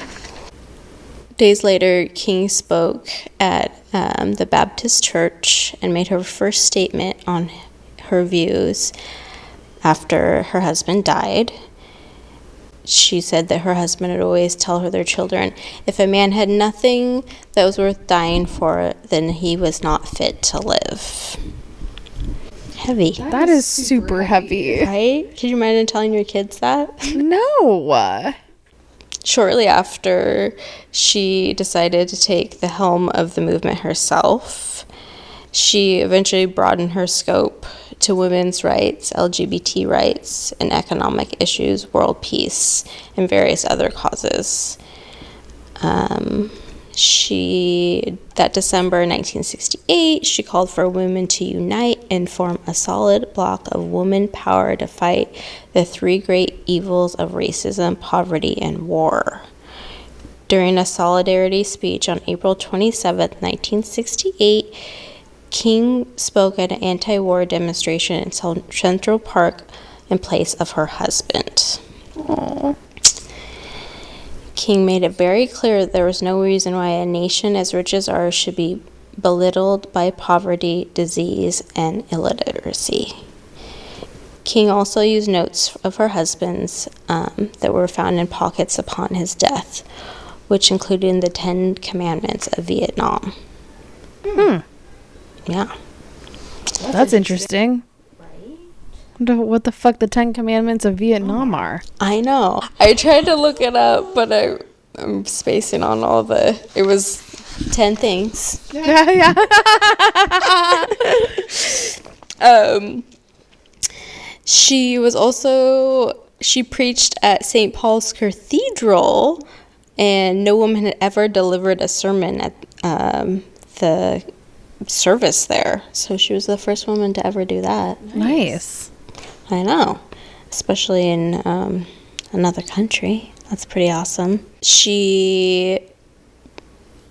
Days later, King spoke at um, the Baptist Church and made her first statement on her views after her husband died. She said that her husband would always tell her, their children, if a man had nothing that was worth dying for, then he was not fit to live. Heavy. That, that is super heavy. heavy. Right? Could you imagine telling your kids that? No. Shortly after, she decided to take the helm of the movement herself. She eventually broadened her scope to women's rights, L G B T rights, and economic issues, world peace, and various other causes. Um, she, that December nineteen sixty-eight, she called for women to unite and form a solid block of woman power to fight the three great evils of racism, poverty, and war. During a solidarity speech on April twenty-seventh, nineteen sixty-eight, King spoke at an anti-war demonstration in Central Park in place of her husband. Aww. King made it very clear that there was no reason why a nation as rich as ours should be belittled by poverty, disease, and illiteracy. King also used notes of her husband's um, that were found in pockets upon his death, which included the Ten Commandments of Vietnam. Hmm. Yeah. That's, That's interesting. Right? What the fuck the Ten Commandments of Vietnam are? I know. I tried to look it up, but I, I'm spacing on all the... It was ten things. Yeah, yeah. um, she was also... She preached at Saint Paul's Cathedral, and no woman had ever delivered a sermon at um, the... service there, so she was the first woman to ever do that. Nice. I know, especially in um, another country. That's pretty awesome. She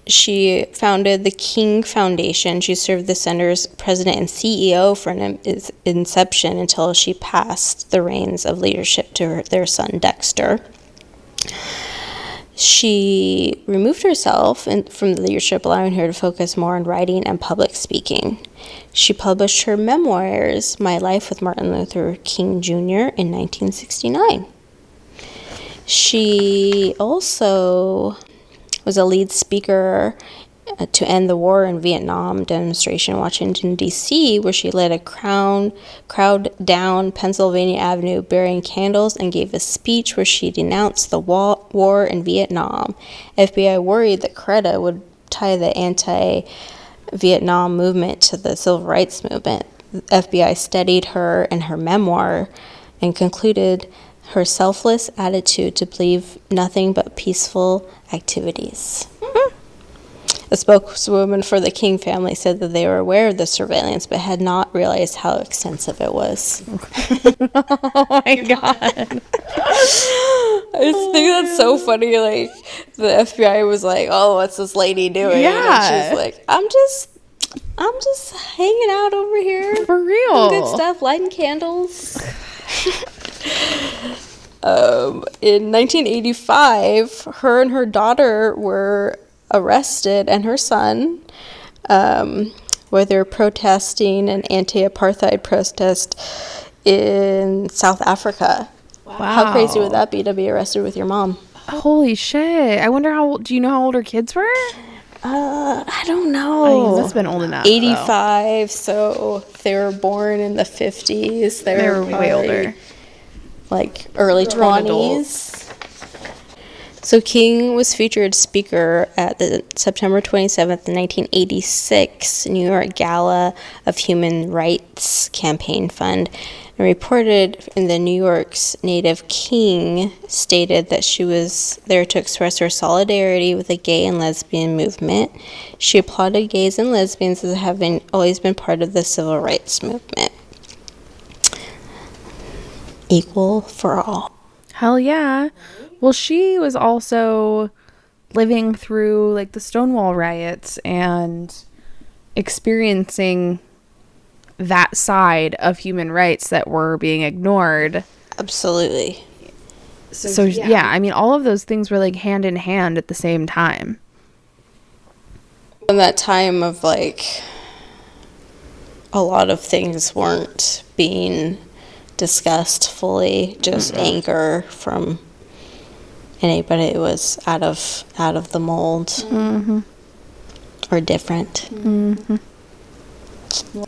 she founded the King Foundation. She served the center's president and C E O for an, its inception until she passed the reins of leadership to her, their son Dexter. She removed herself from the leadership, allowing her to focus more on writing and public speaking. She published her memoirs, My Life with Martin Luther King Junior, in nineteen sixty-nine. She also was a lead speaker to end the war in Vietnam demonstration in Washington, D C, where she led a crown, crowd down Pennsylvania Avenue bearing candles and gave a speech where she denounced the wa- war in Vietnam. F B I worried that Coretta would tie the anti-Vietnam movement to the civil rights movement. The F B I studied her and her memoir and concluded her selfless attitude to believe nothing but peaceful activities. Mm-hmm. A spokeswoman for the King family said that they were aware of the surveillance but had not realized how extensive it was. Oh my God. I just oh think that's so funny. Like, the F B I was like, oh, what's this lady doing? Yeah. And she's like, I'm just, I'm just hanging out over here. For real. Doing good stuff, lighting candles. um, in nineteen eighty-five, her and her daughter were arrested, and her son, um, where they were protesting an anti-apartheid protest in South Africa. Wow. How crazy would that be, to be arrested with your mom? Holy shit. I wonder how old, do you know how old her kids were? Uh, I don't know. I mean, that's been old enough. eighty-five, though. So they were born in the fifties. They, they were, were way older. Like early twenties. So King was featured speaker at the September twenty-seventh, nineteen eighty-six New York Gala of Human Rights Campaign Fund, and reported in the New York's native King stated that she was there to express her solidarity with the gay and lesbian movement. She applauded gays and lesbians as having always been part of the civil rights movement. equal for all. Hell yeah. Well, she was also living through like the Stonewall riots and experiencing that side of human rights that were being ignored. Absolutely. So, so yeah. yeah, I mean, all of those things were like hand in hand at the same time. In that time of like, a lot of things weren't being discussed fully, just mm-hmm. anger from anybody who was out of out of the mold mm-hmm. or different. Mm-hmm.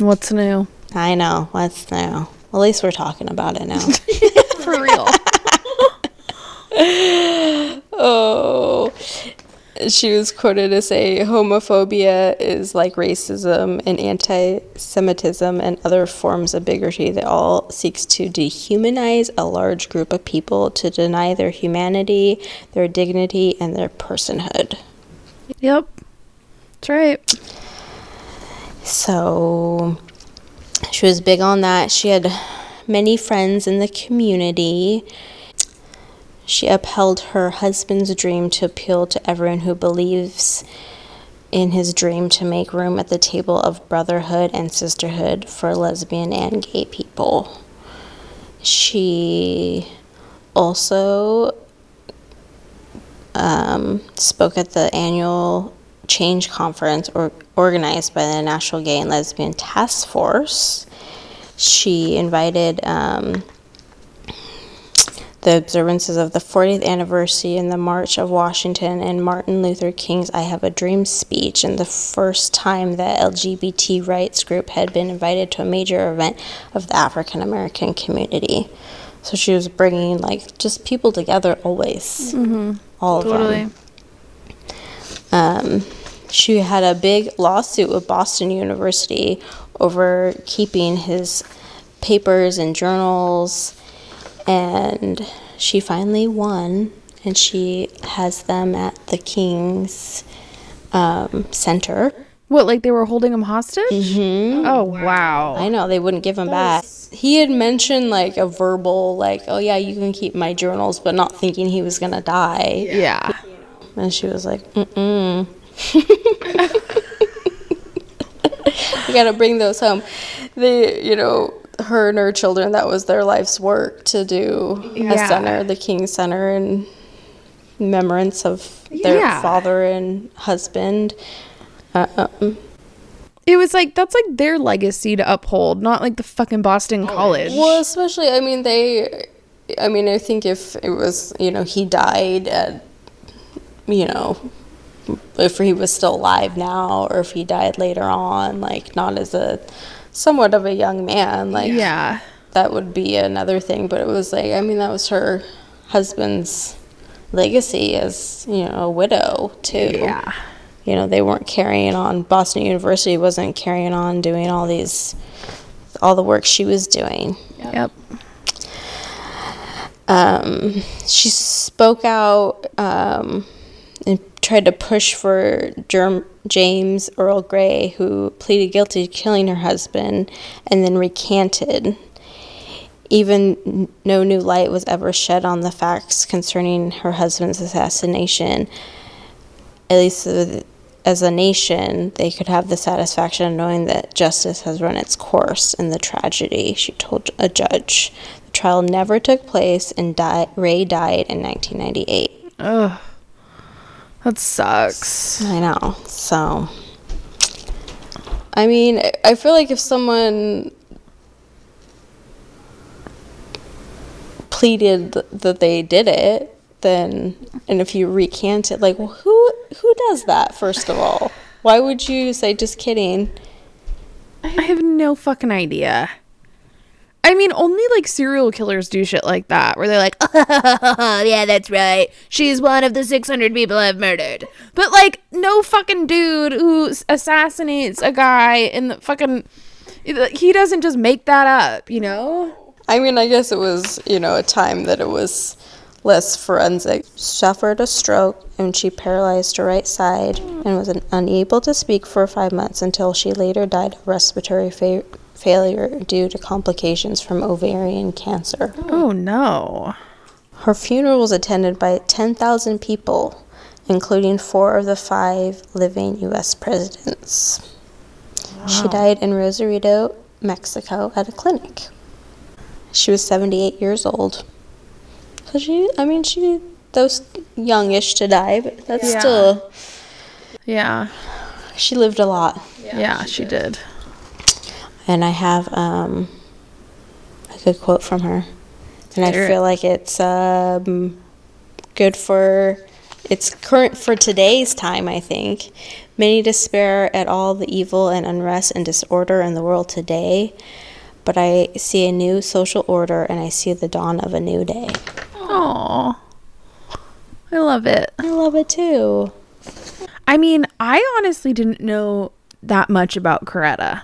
What's new? I know, what's new? Well, at least we're talking about it now. For real. Oh, she was quoted to say, homophobia is like racism and anti-Semitism and other forms of bigotry that all seeks to dehumanize a large group of people, to deny their humanity, their dignity, and their personhood. Yep, that's right. So she was big on that. She had many friends in the community. She upheld her husband's dream to appeal to everyone who believes in his dream to make room at the table of brotherhood and sisterhood for lesbian and gay people. She also um, spoke at the annual Change Conference or, organized by the National Gay and Lesbian Task Force. She invited... Um, the observances of the fortieth anniversary and the March of Washington and Martin Luther King's I Have a Dream speech, and the first time that L G B T rights group had been invited to a major event of the African American community. So she was bringing, like, just people together always. Mm-hmm. All totally. Of them. Um, she had a big lawsuit with Boston University over keeping his papers and journals, and she finally won, and she has them at the King's um, Center. What, like they were holding him hostage? Mm-hmm. Oh, wow. I know, they wouldn't give him back. He had mentioned, like, a verbal, like, oh, yeah, you can keep my journals, but not thinking he was going to die. Yeah. And she was like, mm-mm. You got to bring those home. They, you know... her and her children, that was their life's work to do yeah. a center, the King's Center, in remembrance of their yeah. father and husband. Um, it was like, that's like their legacy to uphold, not like the fucking Boston College. Well, especially, I mean, they, I mean, I think if it was, you know, he died at, you know, if he was still alive now, or if he died later on, like, not as a somewhat of a young man, like, yeah, that would be another thing. But it was like, I mean, that was her husband's legacy as, you know, a widow too. Yeah, you know, they weren't carrying on. Boston University wasn't carrying on doing all these, all the work she was doing. Yep. Um, she spoke out um, and tried to push for germ. James Earl Grey, who pleaded guilty to killing her husband and then recanted. Even no new light was ever shed on the facts concerning her husband's assassination. At least as a nation, they could have the satisfaction of knowing that justice has run its course in the tragedy, she told a judge. The trial never took place, and di- Ray died in nineteen ninety-eight. Ugh. That sucks. I know. So, I mean, I feel like if someone pleaded that they did it, then, and if you recant it, like, well, who who does that, first of all? Why would you say, just kidding? I have no fucking idea. I mean, only, like, serial killers do shit like that, where they're like, oh, yeah, that's right, she's one of the six hundred people I've murdered. But, like, no fucking dude who assassinates a guy in the fucking... He doesn't just make that up, you know? I mean, I guess it was, you know, a time that it was less forensic. She suffered a stroke, and she paralyzed her right side and was unable to speak for five months until she later died of respiratory failure. failure due to complications from ovarian cancer. Oh, no. Her funeral was attended by ten thousand people, including four of the five living U S presidents. Wow. She died in Rosarito, Mexico, at a clinic. She was seventy-eight years old. So she, I mean, she, that was youngish to die, but that's yeah. still... Yeah. She lived a lot. Yeah, yeah she, she did. did. And I have um, a good quote from her. And I feel like it's um, good for... It's current for today's time, I think. Many despair at all the evil and unrest and disorder in the world today, but I see a new social order and I see the dawn of a new day. Aww. I love it. I love it too. I mean, I honestly didn't know that much about Coretta.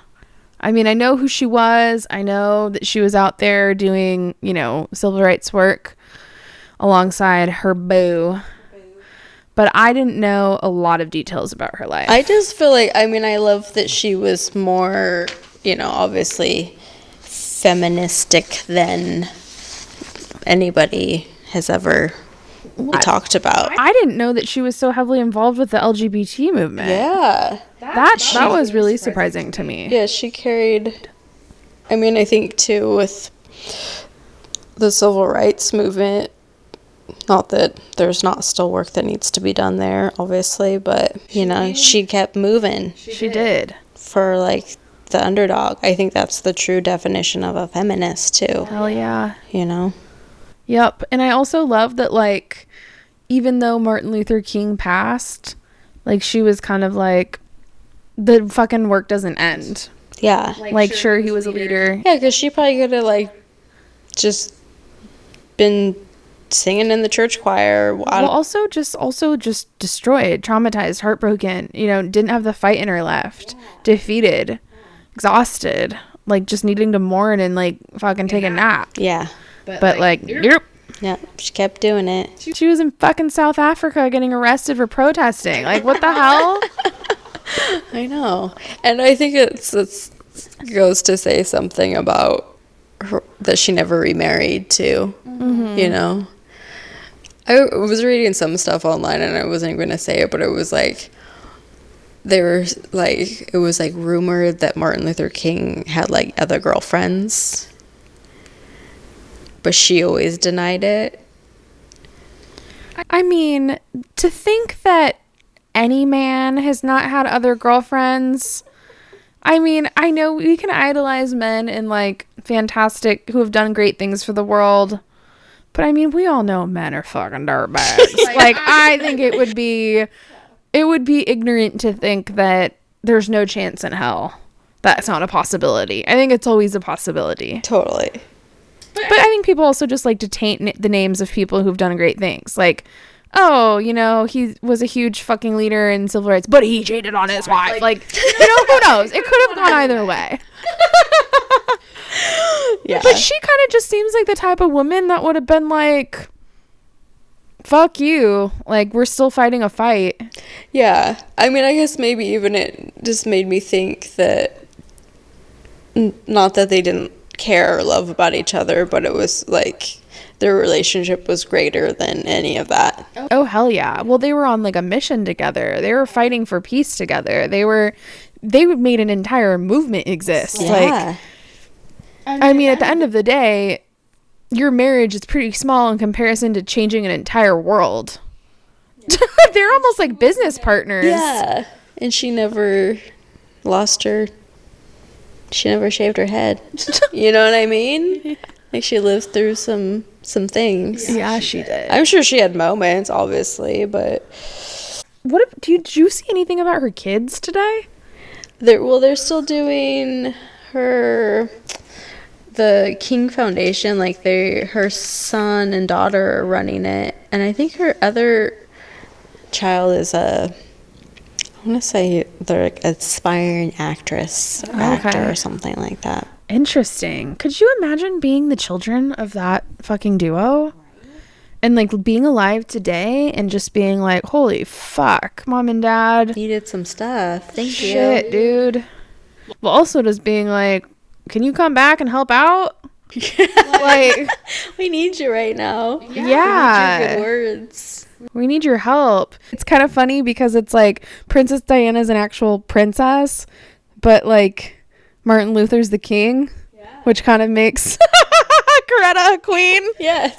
I mean, I know who she was. I know that she was out there doing, you know, civil rights work alongside her boo. But I didn't know a lot of details about her life. I just feel like, I mean, I love that she was more, you know, obviously feministic than anybody has ever what? talked about. I didn't know that she was so heavily involved with the L G B T movement. Yeah. That, that, she, that was really surprising to me. Yeah, she carried, I mean, I think, too, with the civil rights movement. Not that there's not still work that needs to be done there, obviously, but, you know, she kept moving. She did. For, like, the underdog. I think that's the true definition of a feminist, too. Hell yeah. You know? Yep. And I also love that, like, even though Martin Luther King passed, like, she was kind of like, the fucking work doesn't end. Yeah. Like, like sure, sure, he was a leader. leader. Yeah, because she probably could have, like, just been... singing in the church choir. Well, also just also just destroyed, traumatized, heartbroken, you know, didn't have the fight in her left, yeah. defeated, yeah. exhausted, like just needing to mourn and like fucking take yeah. a nap. Yeah. But, but like, like yep. Yep. She kept doing it. She, she was in fucking South Africa getting arrested for protesting. Like, what the hell? I know. And I think it's, it's it goes to say something about her, that she never remarried too. Mm-hmm. You know? I was reading some stuff online and I wasn't going to say it, but it was like, they were like, it was like rumored that Martin Luther King had like other girlfriends, but she always denied it. I mean, to think that any man has not had other girlfriends. I mean, I know we can idolize men and like fantastic who have done great things for the world. But, I mean, we all know men are fucking dirtbags. like, like, I think it would be it would be ignorant to think that there's no chance in hell. That's not a possibility. I think it's always a possibility. Totally. But I think people also just like to taint n- the names of people who've done great things. Like, oh, you know, he was a huge fucking leader in civil rights, but he cheated on his wife. Like, like you know, who knows? It could have gone either way. Yeah. But she kind of just seems like the type of woman that would have been like, fuck you, like we're still fighting a fight. Yeah. I mean, I guess maybe even it just made me think that n- not that they didn't care or love about each other, but it was like their relationship was greater than any of that. Oh, hell yeah. Well, they were on like a mission together. They were fighting for peace together. They were they made an entire movement exist. Yeah. Like, I mean, at the end of the day, your marriage is pretty small in comparison to changing an entire world. Yeah. They're almost like business partners. Yeah. And she never lost her. She never shaved her head. You know what I mean? Yeah. Like, she lived through some, some things. Yeah, yeah, she did. I'm sure she had moments, obviously, but... What if, do you, did you see anything about her kids today? They're, well, they're still doing her... The King Foundation, like they, her son and daughter are running it, and I think her other child is a, I want to say they're like an aspiring actress, or okay. actor, or something like that. Interesting. Could you imagine being the children of that fucking duo, and like being alive today, and just being like, holy fuck, mom and dad, you did some stuff. Thank you, shit, dude. Well, also just being like. can you come back and help out? Like, we need you right now. Yeah. yeah. We need your good words. We need your help. It's kind of funny because it's like Princess Diana's an actual princess, but like Martin Luther's the king, yeah. which kind of makes Coretta a queen. Yes.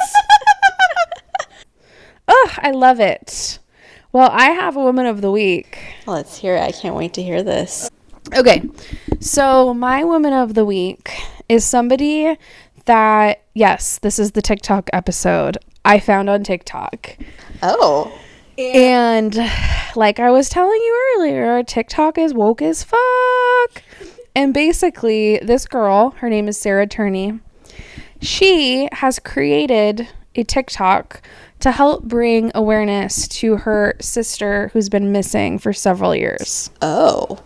Oh, I love it. Well, I have a woman of the week. Let's hear it. I can't wait to hear this. Okay. So my woman of the week is somebody that, yes, this is the TikTok episode I found on TikTok. Oh. And, and like I was telling you earlier, TikTok is woke as fuck. And basically this girl, her name is Sarah Turney. She has created a TikTok to help bring awareness to her sister who's been missing for several years. Oh.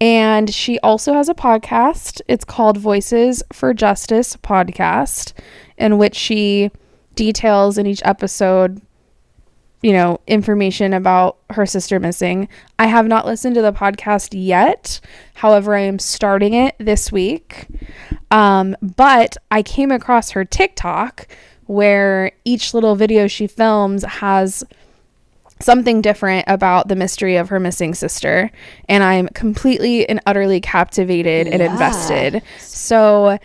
And she also has a podcast. It's called Voices for Justice podcast, in which she details in each episode, you know, information about her sister missing. I have not listened to the podcast yet. However, I am starting it this week. Um, but I came across her TikTok where each little video she films has something different about the mystery of her missing sister, and I'm completely and utterly captivated yeah. and invested. So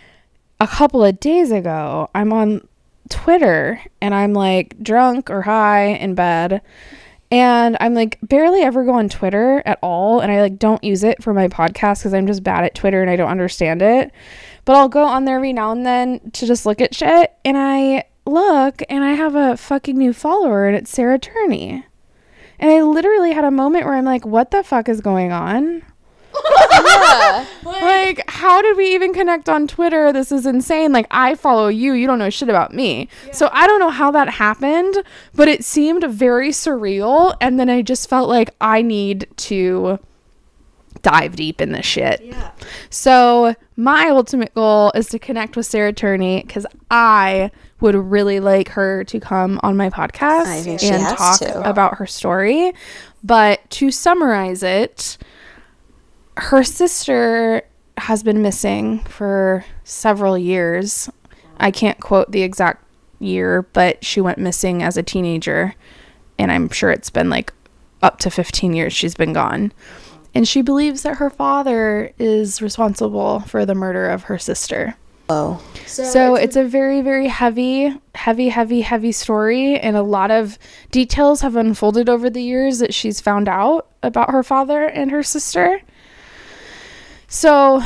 a couple of days ago, I'm on Twitter and I'm like drunk or high in bed, and I'm like barely ever go on Twitter at all, and I like don't use it for my podcast because I'm just bad at Twitter and I don't understand it, but I'll go on there every now and then to just look at shit, and I look and I have a fucking new follower, and it's Sarah Turney. And I literally had a moment where I'm like, what the fuck is going on? Yeah. Like, how did we even connect on Twitter? This is insane. Like, I follow you. You don't know shit about me. Yeah. So I don't know how that happened, but it seemed very surreal. And then I just felt like I need to dive deep in this shit. Yeah. So my ultimate goal is to connect with Sarah Turney because I would really like her to come on my podcast I mean, and talk to. about her story. But to summarize it, her sister has been missing for several years. I can't quote the exact year, but she went missing as a teenager, and I'm sure it's been like up to fifteen years she's been gone. And she believes that her father is responsible for the murder of her sister. Oh. So, so it's, it's a very, very heavy, heavy, heavy, heavy story. And a lot of details have unfolded over the years that she's found out about her father and her sister. So,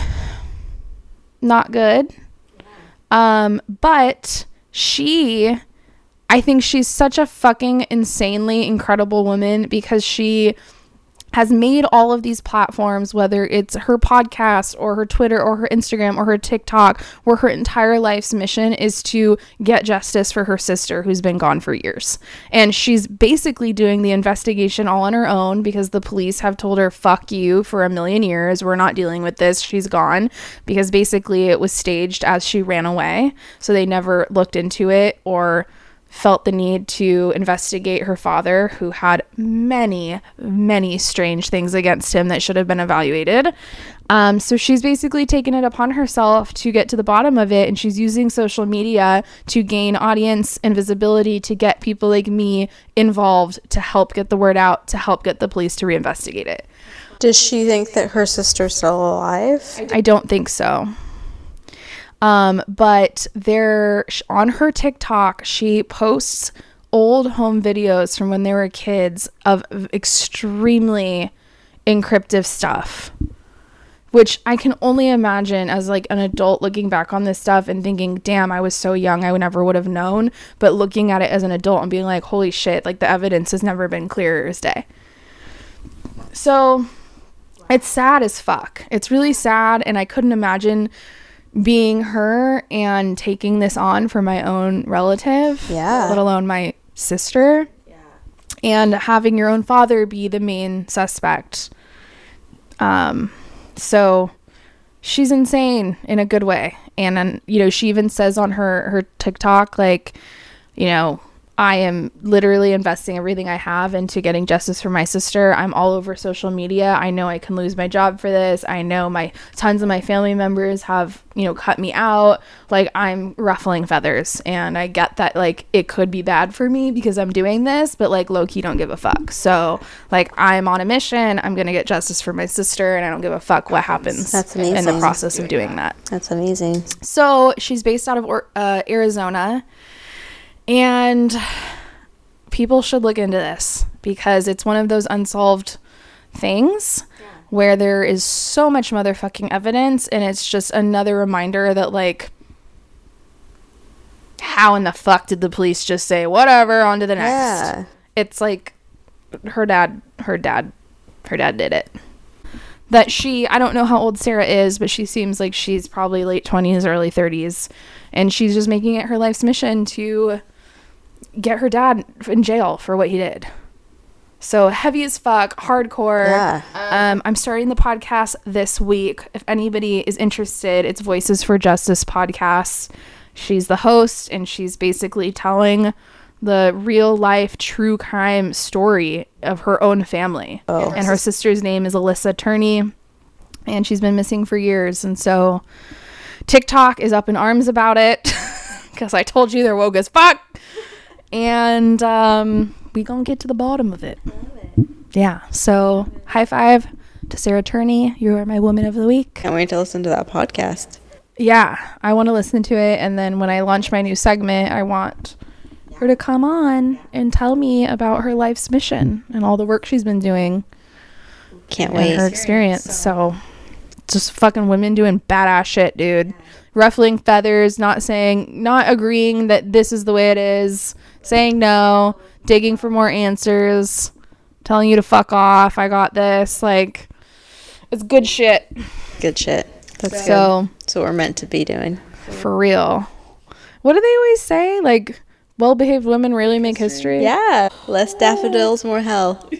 not good. Um, but she, I think she's such a fucking insanely incredible woman because she has made all of these platforms, whether it's her podcast or her Twitter or her Instagram or her TikTok, where her entire life's mission is to get justice for her sister who's been gone for years. And she's basically doing the investigation all on her own because the police have told her, fuck you for a million years. We're not dealing with this. She's gone. Because basically it was staged as she ran away. So they never looked into it or felt the need to investigate her father, who had many, many strange things against him that should have been evaluated. Um, so she's basically taken it upon herself to get to the bottom of it, and she's using social media to gain audience and visibility to get people like me involved to help get the word out, to help get the police to reinvestigate it. Does she think that her sister's still alive? I don't think so. Um, but there on her TikTok, she posts old home videos from when they were kids of extremely encryptive stuff, which I can only imagine as like an adult looking back on this stuff and thinking, damn, I was so young, I would never would have known. But looking at it as an adult and being like, holy shit, like the evidence has never been clearer as day. So it's sad as fuck. It's really sad. And I couldn't imagine being her and taking this on for my own relative, yeah. let alone my sister, yeah. and having your own father be the main suspect. Um, so she's insane in a good way. And, and, you know, she even says on her, her TikTok, like, you know, I am literally investing everything I have into getting justice for my sister. I'm all over social media. I know I can lose my job for this. I know my tons of my family members have, you know, cut me out. Like, I'm ruffling feathers, and I get that, like, it could be bad for me because I'm doing this, but, like, low-key don't give a fuck. So, like, I'm on a mission. I'm going to get justice for my sister, and I don't give a fuck what happens That's amazing. in the process of doing that. That's amazing. So she's based out of uh, Arizona. And people should look into this because it's one of those unsolved things yeah. where there is so much motherfucking evidence, and it's just another reminder that, like, how in the fuck did the police just say, whatever, on to the next? Yeah. It's like her dad, her dad, her dad did it. That she, I don't know how old Sarah is, but she seems like she's probably late twenties, early thirties, and she's just making it her life's mission to get her dad in jail for what he did. So heavy as fuck, hardcore. Yeah. Um, I'm starting the podcast this week. If anybody is interested, it's Voices for Justice podcast. She's the host, and she's basically telling the real life true crime story of her own family. Oh. And her sister's name is Alyssa Turney, and she's been missing for years. And so TikTok is up in arms about it because I told you they're woke as fuck. And um, we gonna get to the bottom of it. it. Yeah. So high five to Sarah Turney. You are my woman of the week. Can't wait to listen to that podcast. Yeah, I want to listen to it, and then when I launch my new segment, I want her to come on and tell me about her life's mission and all the work she's been doing. Can't wait. Her experience. So. so just fucking women doing badass shit, dude. Yeah. Ruffling feathers, not saying, not agreeing that this is the way it is, saying no, digging for more answers, telling you to fuck off. I got this. Like, it's good shit. Good shit. That's so. Good. That's what we're meant to be doing. For real. What do they always say? Like, well-behaved women really make history. Yeah. Less daffodils, more hell.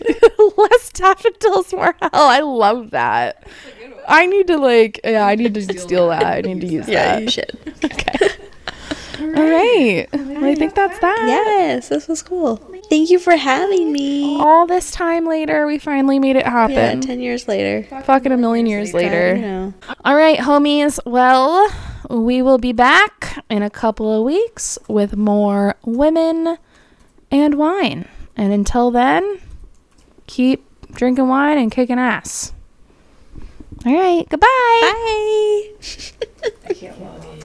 Less daffodils, more hell. I love that. I need to, like, yeah, I need to steal, steal that. that. I need to use yeah, that. Yeah, you should. Okay. All right. All right. All right. Well, I think that's that. Yes, this was cool. Thank you for having me. All this time later, we finally made it happen. Yeah, ten years later. Fucking, Fucking a million years later. later. You know. All right, homies. Well, we will be back in a couple of weeks with more women and wine. And until then, keep drinking wine and kicking ass. All right. Goodbye. Bye. I can't log in.